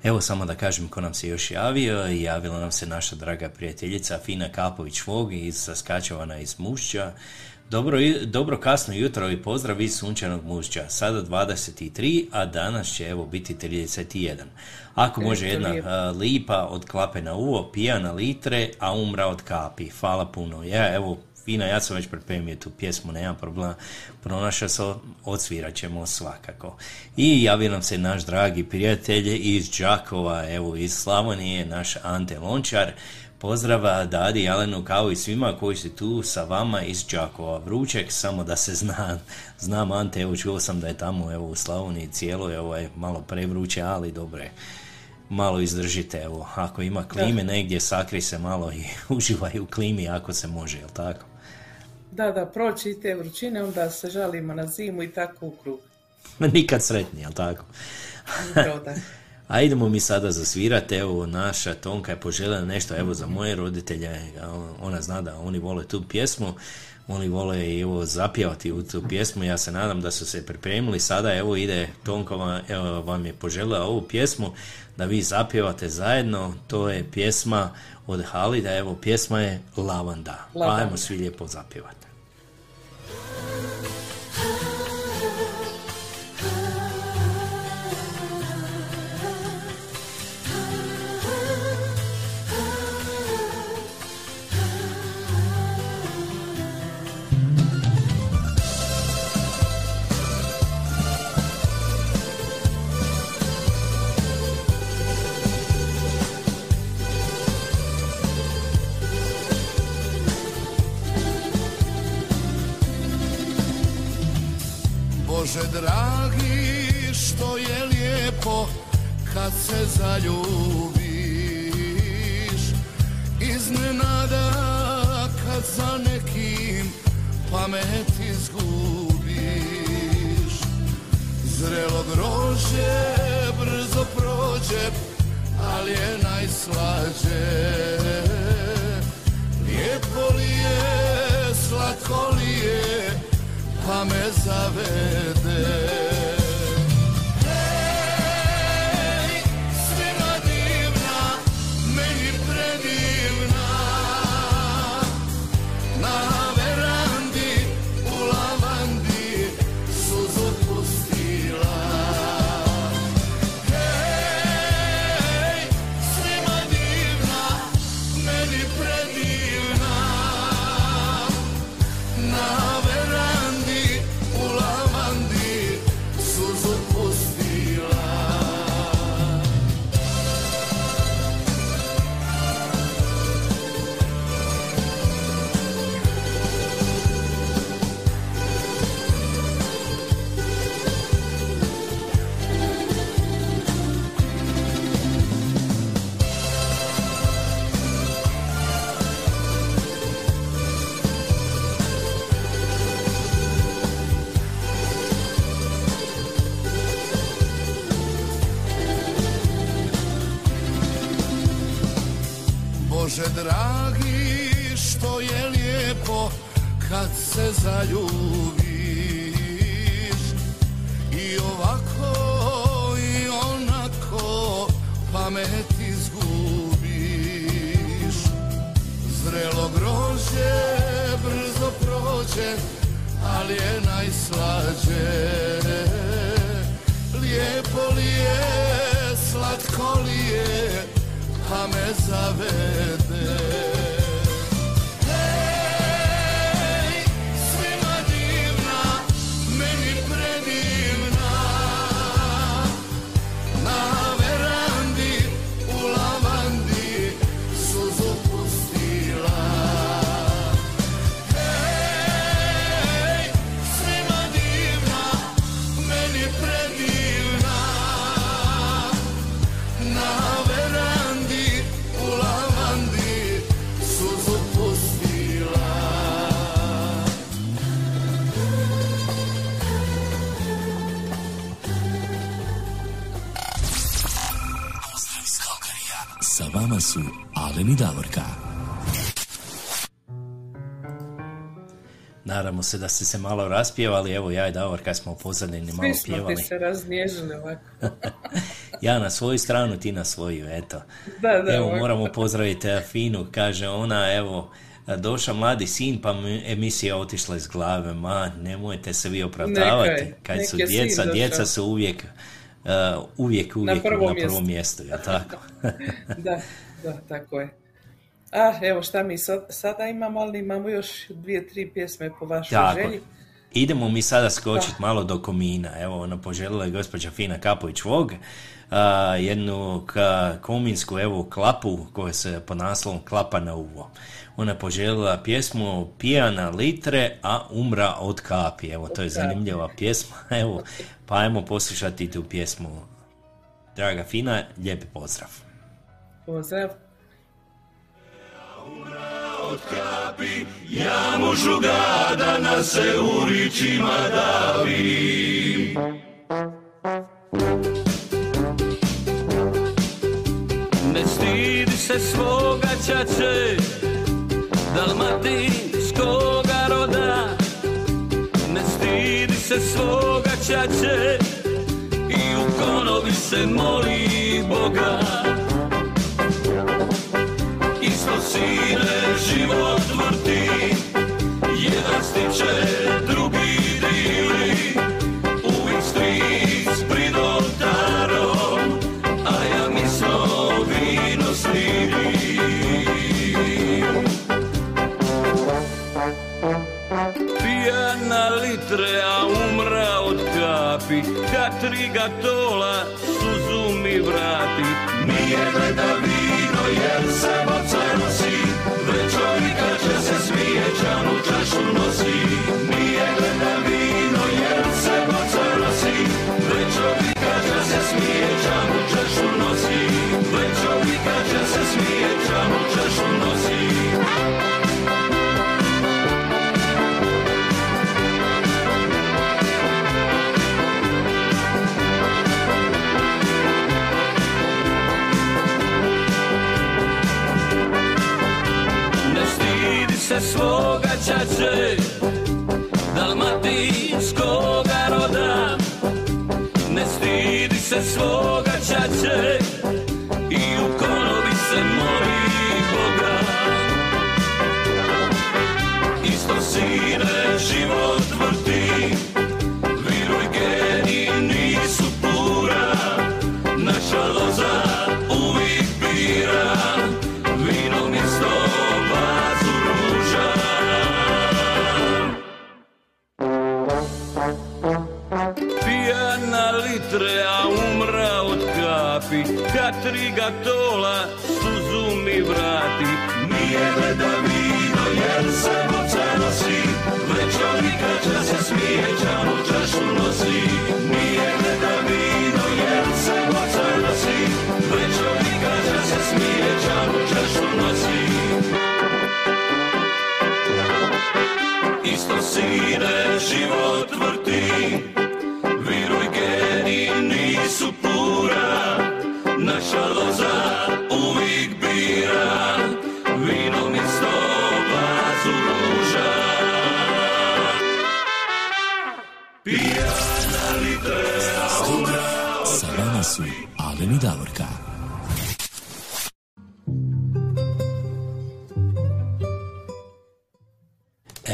Evo samo da kažem ko nam se još javio, javila nam se naša draga prijateljica Fina Kapović-Vog iz Saskačevana, iz Mušća. Dobro, dobro kasno jutro i pozdrav iz sunčanog Mušća. Sada dvadeset tri, a danas će evo biti trideset jedan. Ako može jedna uh, lipa od klape na uvo, pijana litre, a umra od kapi. Hvala puno. Ja, evo, Fina, ja sam već prepemio tu pjesmu, nema problema. Pronašao sam, odsvirat ćemo svakako. I javio nam se naš dragi prijatelj iz Đakova, evo iz Slavonije, naš Ante Lončar. Pozdrava Dadi i Alenu kao i svima koji su tu sa vama iz Đakova. Vrućek, samo da se zna, znam Ante, evo čuo sam da je tamo evo, u Slavoniji cijelo je ovaj, malo prevruće, ali dobre, malo izdržite, evo, ako ima klime da. Negdje, sakri se malo i uživaj u klimi ako se može, jel tako? Da, da, proći i te vrućine, onda se žalimo na zimu i tako u krug. Nikad sretni, jel tako? Dobro, da. A idemo mi sada zasvirati, evo naša Tonka je poželjela nešto, evo za moje roditelje, ona zna da oni vole tu pjesmu, oni vole evo zapjevati u tu pjesmu, ja se nadam da su se pripremili, sada evo ide Tonka vam, evo, vam je poželjela ovu pjesmu, da vi zapjevate zajedno, to je pjesma od Halida, evo pjesma je Lavanda, Lavanda. Ajmo svi lijepo zapjevati. Bože dragi, što je lijepo kad se zaljubiš, iznenada kad za nekim pamet izgubiš. Zrelo grože brzo prođe, ali je najslađe. Lijepo li je, slatko li je, pa me zavede. Bože dragi, što je lijepo kad se zaljubiš, i ovako i onako pamet izgubiš. Zrelo grožđe brzo prođe, ali je najslađe. Lijepo li je, slatko li je, pa me zavede. Su Alen i Davorka. Naravno se da ste se malo raspjevali, evo ja i Davorka smo u pozadini malo pjevali. Svi smo pjevali. Ti se raznježili ovako. Ja na svoju stranu, ti na svoju, eto. Da, da, evo ovako. Moramo pozdraviti Finu, kaže ona, evo, doša mladi sin, pa emisija otišla iz glave, ma nemojte se vi opravdavati. Nekaj, kad su djeca, djeca su uvijek, uh, uvijek, uvijek na prvom, na prvom mjestu, mjestu, ja tako? Da. Da, tako je. Ah, evo šta mi sada imamo, ali imamo još dvije, tri pjesme po vašoj tako želji. Idemo mi sada skočiti malo do komina. Evo, ona poželjela je gospođa Fina Kapović-Vog, uh, jednu ka, kominsku evo, klapu koja se po naslovom klapa na uvo. Ona poželjela pjesmu Pijana litre, a umra od kapi. Evo, to je zanimljiva pjesma. Evo, pa ajmo poslušati tu pjesmu. Draga Fina, lijepi pozdrav. Pozdrav. Ja umra od kapi, ja mužu gada na se u ričima davim. Ne stidi se svoga čače, dalmatinskoga roda. Ne stidi se svoga čače i u konovi se moli Boga. Sine, život vrti, jedan stiče, drugi divli, uvijek stric prid oltarom, a ja mislo vino slidim. Pijana litre, a umra od kapi, kad triga tola suzu mi vrati. Nije gleda vino jer se baca nosi, večori kad će se smije čanu čašu nosi. Nije gleda vino jer se baca nosi. se svoga čače, dalmatinskoga roda, ne stidi se svoga čače i u konobi se moli Boga. Isto sine život vrti, viruj geni nisu pura, naša loza uvijek bira, vino mjesto bazu ruža. Pijana litre, a umra od kapi, katriga tola, suzu mi vrati. Nije gleda vino, jer se voca nosi, večori kača se smije, čavu čašu nosi. Nije gleda vino, jer se voca nosi, večori kača se smije, čavu čašu nosi. Isto sine život vrti, viruj geni nisu pura, naša loza uvijek bira, vino mjesto bazu ruža. Pijana litera ura od kravi. Sa vama su Alen i Davorka.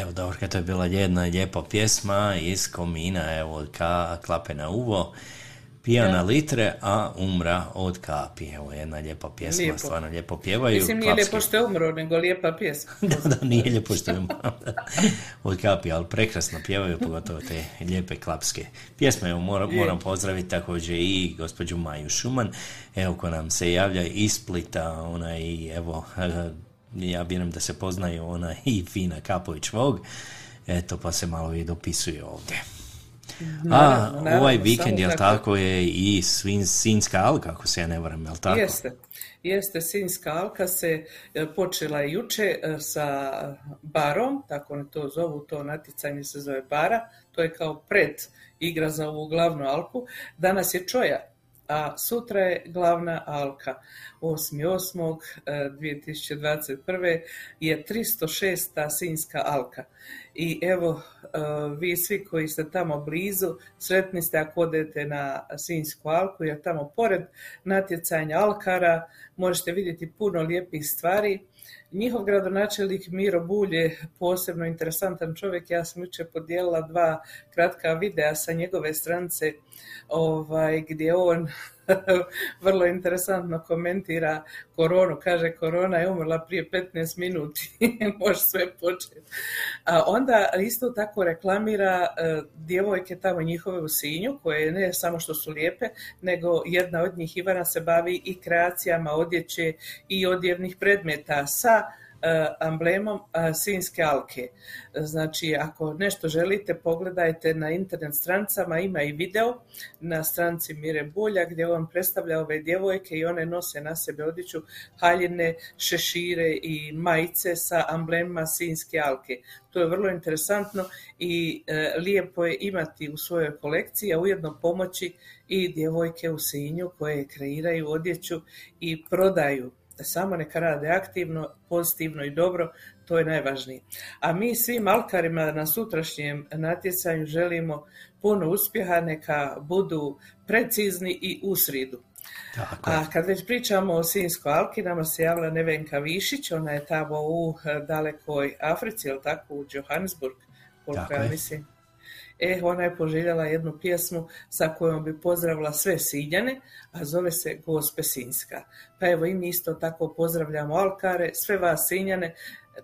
Evo, Davorka, to je bila jedna lijepa pjesma iz komina, evo, ka, klape na uvo. Pijana litre, a umra od kapi. Evo, jedna lijepa pjesma, lijepo. Stvarno lijepo pjevaju. Mislim, nije klapske. Lijepo što je umro, nego lijepa pjesma. da, da, nije lijepo što je umro od kapi, ali prekrasno pjevaju, pogotovo te lijepe klapske pjesme. Evo, moram, moram pozdraviti također i gospođu Maju Šuman, evo, ko nam se javlja iz Splita, ona i, evo, ja vjerujem da se poznaju ona i Fina Kapović Vog, eto, pa se malo i dopisuju ovdje. Naravno, a naravno, ovaj vikend, jel tako, tako je i svin, Sinjska alka, ako se ja ne varam, jel tako? Jeste, jeste, Sinjska alka se počela juče sa barom, tako oni to zovu, to natjecanje se zove bara, to je kao pred igra za ovu glavnu alku, danas je čoja, a sutra je glavna alka. osmi osmi dvije tisuće dvadeset prve je tristo šesta Sinjska alka. I evo, vi svi koji ste tamo blizu, sretni ste ako odete na Sinjsku alku, jer tamo pored natjecanja alkara možete vidjeti puno lijepih stvari. Njihov gradonačelnik Miro Bulj je posebno interesantan čovjek. Ja sam jučer podijelila dva kratka videa sa njegove stranice, ovaj, gdje on vrlo interesantno komentira koronu. Kaže, korona je umrla prije petnaest minuti, može sve početi. A onda isto tako reklamira djevojke tamo njihove u Sinju, koje ne samo što su lijepe, nego jedna od njih, Ivana, se bavi i kreacijama odjeće i odjevnih predmeta sa amblemom Sinjske alke. Znači, ako nešto želite, pogledajte na internet stranicama, ima i video na stranici Mire Bulja gdje on predstavlja ove djevojke i one nose na sebe odjeću, haljine, šešire i majice sa amblemima Sinjske alke. To je vrlo interesantno i e, lijepo je imati u svojoj kolekciji, a ujedno pomoći i djevojke u Sinju koje kreiraju odjeću i prodaju. Samo neka rade aktivno, pozitivno i dobro, to je najvažnije. A mi svim alkarima na sutrašnjem natjecanju želimo puno uspjeha, neka budu precizni i u sridu. Tako. A kad već pričamo o Sinjskoj alki, nama se javila Nevenka Višić, ona je tamo u dalekoj Africi, je li tako, u Johannesburg, koliko ja mislim. E, ona je poželjela jednu pjesmu sa kojom bi pozdravila sve Sinjane, a zove se Gospe Sinjska. Pa evo, i mi isto tako pozdravljamo alkare, sve vas Sinjane,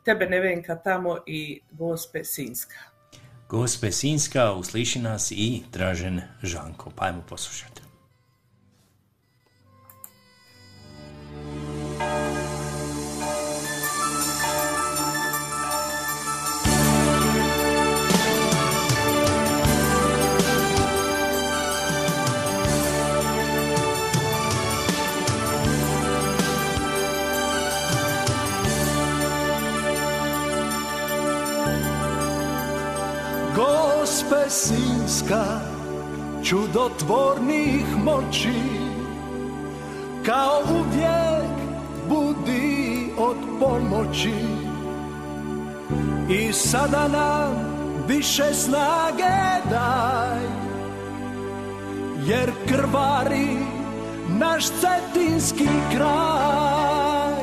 tebe Nevenka tamo i Gospe Sinjska. Gospe Sinjska, usliši nas i Dražen Žanko. Pa ajmo poslušati. Gospe Sinjska, čudotvornih moći, kao uvijek budi od pomoći. I sada nam više snage daj, jer krvari naš cetinski kraj.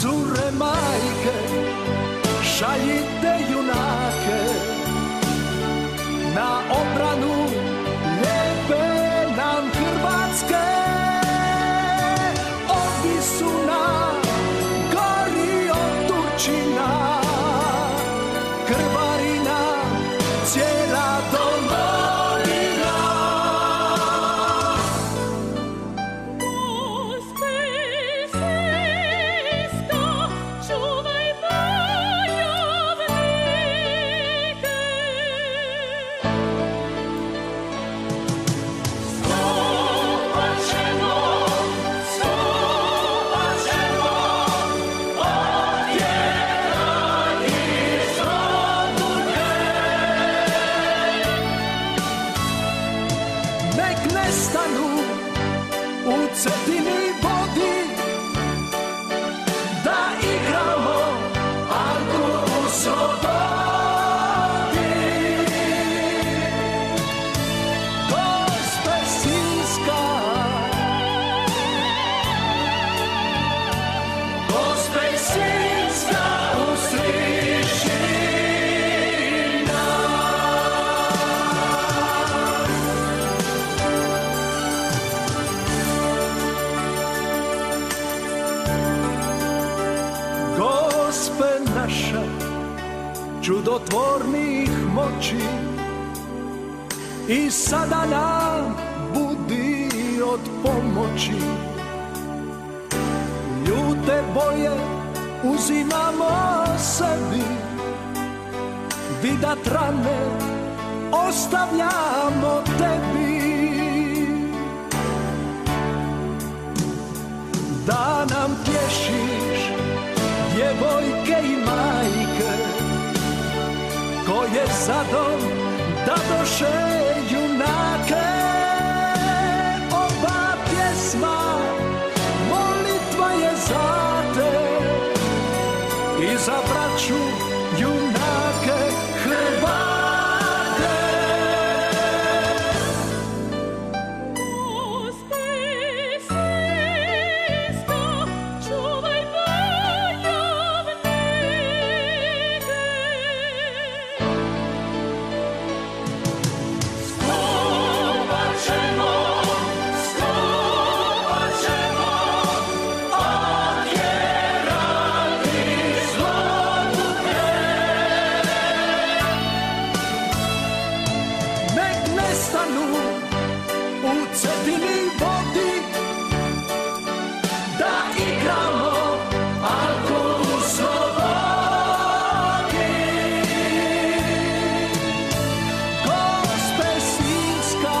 Cure majke, šaljite junake na obranu lijepe nam Hrvatske. Ovdje su nam gori od tučina, krvari nam cijela domovina. Ospej svijesto, čuvaj bojovnike. Stupat ćemo, stupat ćemo, od jedan izvan druge. Nek nestanu u Cetini vodi, da igramo Alku u slobodi. Gospe Sinjska, Gospe Sinjska u Slišina. Gospe naša, čudotvornih moći, i sada nam budi od pomoći. Ljute boje uzimamo sebi, vida trane ostavljamo tebi. Da nam tješiš djevojke i majke, koje za dom dadoše junake. Ova pjesma molitva je za te i za braću junake Hrvate. Ospej svijesto, čuvaj bojovnike. Stupat ćemo, stupat ćemo, odjerati zloduke. Nek nestanu u Cetini vodi, da igramo Alku u slobodi. Gospe Sinjska,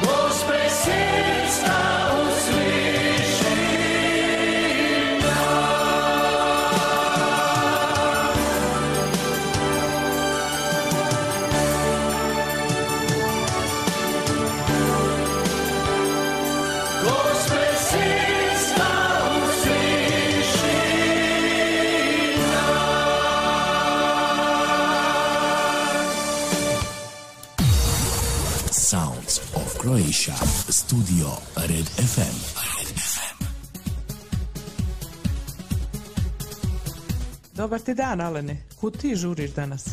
Gospe Sinjska u Slišina. Gospe Sinjska u Slišina. Sounds of Croatia. Studio Red F M. Red F M. Dobar ti dan, Alene. Kud ti žuriš danas?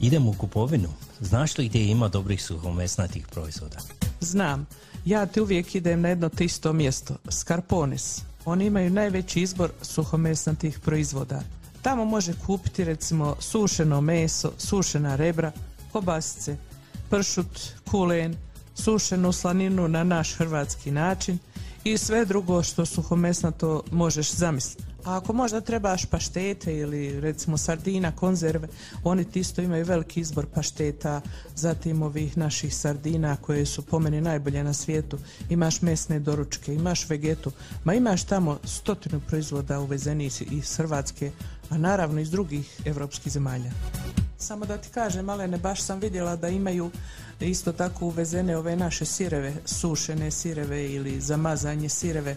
Idem u kupovinu. Znaš li gdje ima dobrih suhomesnatih proizvoda? Znam, ja ti uvijek idem na jedno te isto mjesto, Scarpones. Oni imaju najveći izbor suhomesnatih proizvoda. Tamo može kupiti recimo sušeno meso, sušena rebra, kobasice, pršut, kulen, sušenu slaninu na naš hrvatski način i sve drugo što suhomesnato možeš zamisliti. A ako možda trebaš paštete ili recimo sardina, konzerve, oni ti isto imaju veliki izbor pašteta, zatim ovih naših sardina koje su po meni najbolje na svijetu. Imaš mesne doručke, imaš vegetu, ma imaš tamo stotinu proizvoda uvezenih iz Hrvatske, a naravno iz drugih evropskih zemalja. Samo da ti kažem, Alene, baš sam vidjela da imaju isto tako uvezene ove naše sireve, sušene sireve ili zamazanje sireve.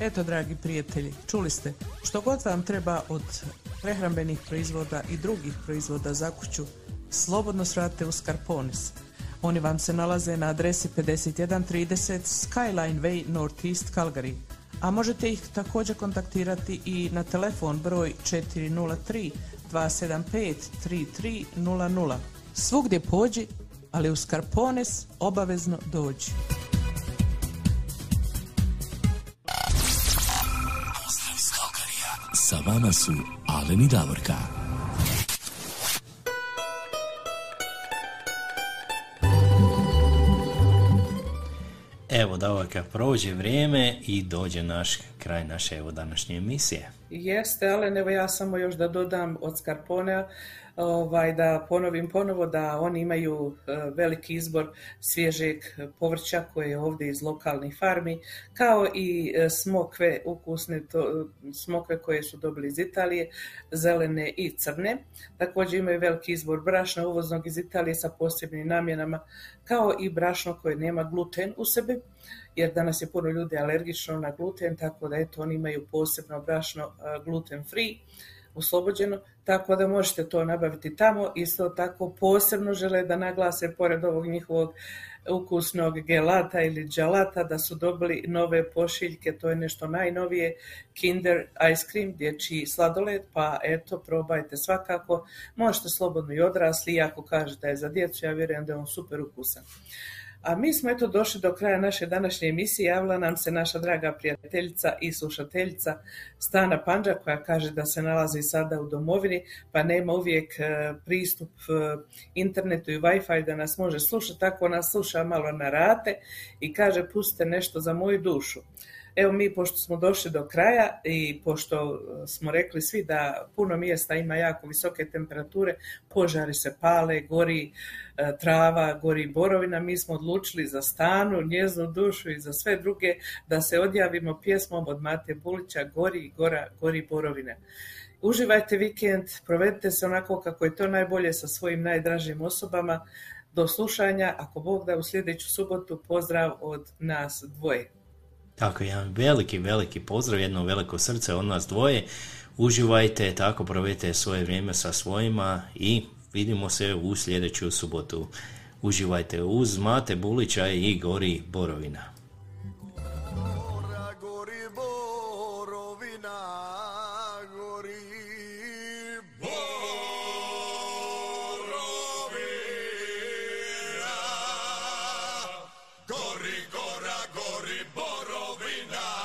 Eto, dragi prijatelji, čuli ste, što god vam treba od prehrambenih proizvoda i drugih proizvoda za kuću, slobodno svrate u Skarpones. Oni vam se nalaze na adresi pedeset jedan trideset Skyline Way Northeast Calgary, a možete ih također kontaktirati i na telefon broj četiri nula tri, dva sedam pet, tri tri nula nula. Svugdje pođi, ali u Skarpones obavezno dođi. Sa vama su Alen i Davorka. Evo, Davorka, prođe vrijeme i dođe naš kraj naše evo današnje emisije. Jeste, Alen, evo ja samo još da dodam od Skarpona, ovaj, da ponovim ponovo da oni imaju veliki izbor svježeg povrća koje je ovdje iz lokalnih farmi, kao i smokve ukusne, to, smokve koje su dobili iz Italije, zelene i crne. Također imaju veliki izbor brašna uvoznog iz Italije sa posebnim namjenama, kao i brašno koje nema gluten u sebi, jer danas je puno ljudi alergično na gluten, tako da eto, oni imaju posebno brašno gluten free, oslobođeno, tako da možete to nabaviti tamo. Isto tako posebno žele da naglase, pored ovog njihovog ukusnog gelata ili dželata, da su dobili nove pošiljke, to je nešto najnovije, Kinder Ice Cream, dječji sladoled, pa eto, probajte svakako, možete slobodno i odrasli, i ako kažete da je za djecu, ja vjerujem da je on super ukusan. A mi smo eto došli do kraja naše današnje emisije. Javila nam se naša draga prijateljica i slušateljica Stana Pandža, koja kaže da se nalazi sada u domovini, pa nema uvijek pristup internetu i Wi-Fi da nas može slušati, tako nas sluša malo na rate i kaže pustite nešto za moju dušu. Evo mi, pošto smo došli do kraja i pošto smo rekli svi da puno mjesta ima jako visoke temperature, požari se pale, gori trava, gori borovina, mi smo odlučili za Stanu, njeznu dušu i za sve druge da se odjavimo pjesmom od Mate Bulića Gori gora, gori borovina. Uživajte vikend, provedite se onako kako je to najbolje sa svojim najdražim osobama. Do slušanja, ako Bog da, u sljedeću subotu. Pozdrav od nas dvoje. Tako, jedan veliki, veliki pozdrav, jedno veliko srce od nas dvoje. Uživajte, tako provedite svoje vrijeme sa svojima i vidimo se u sljedeću subotu. Uživajte uz Mate Bulića i Gori borovina. Gora, gori borovina, gori borovina, gori gora, gori borovina.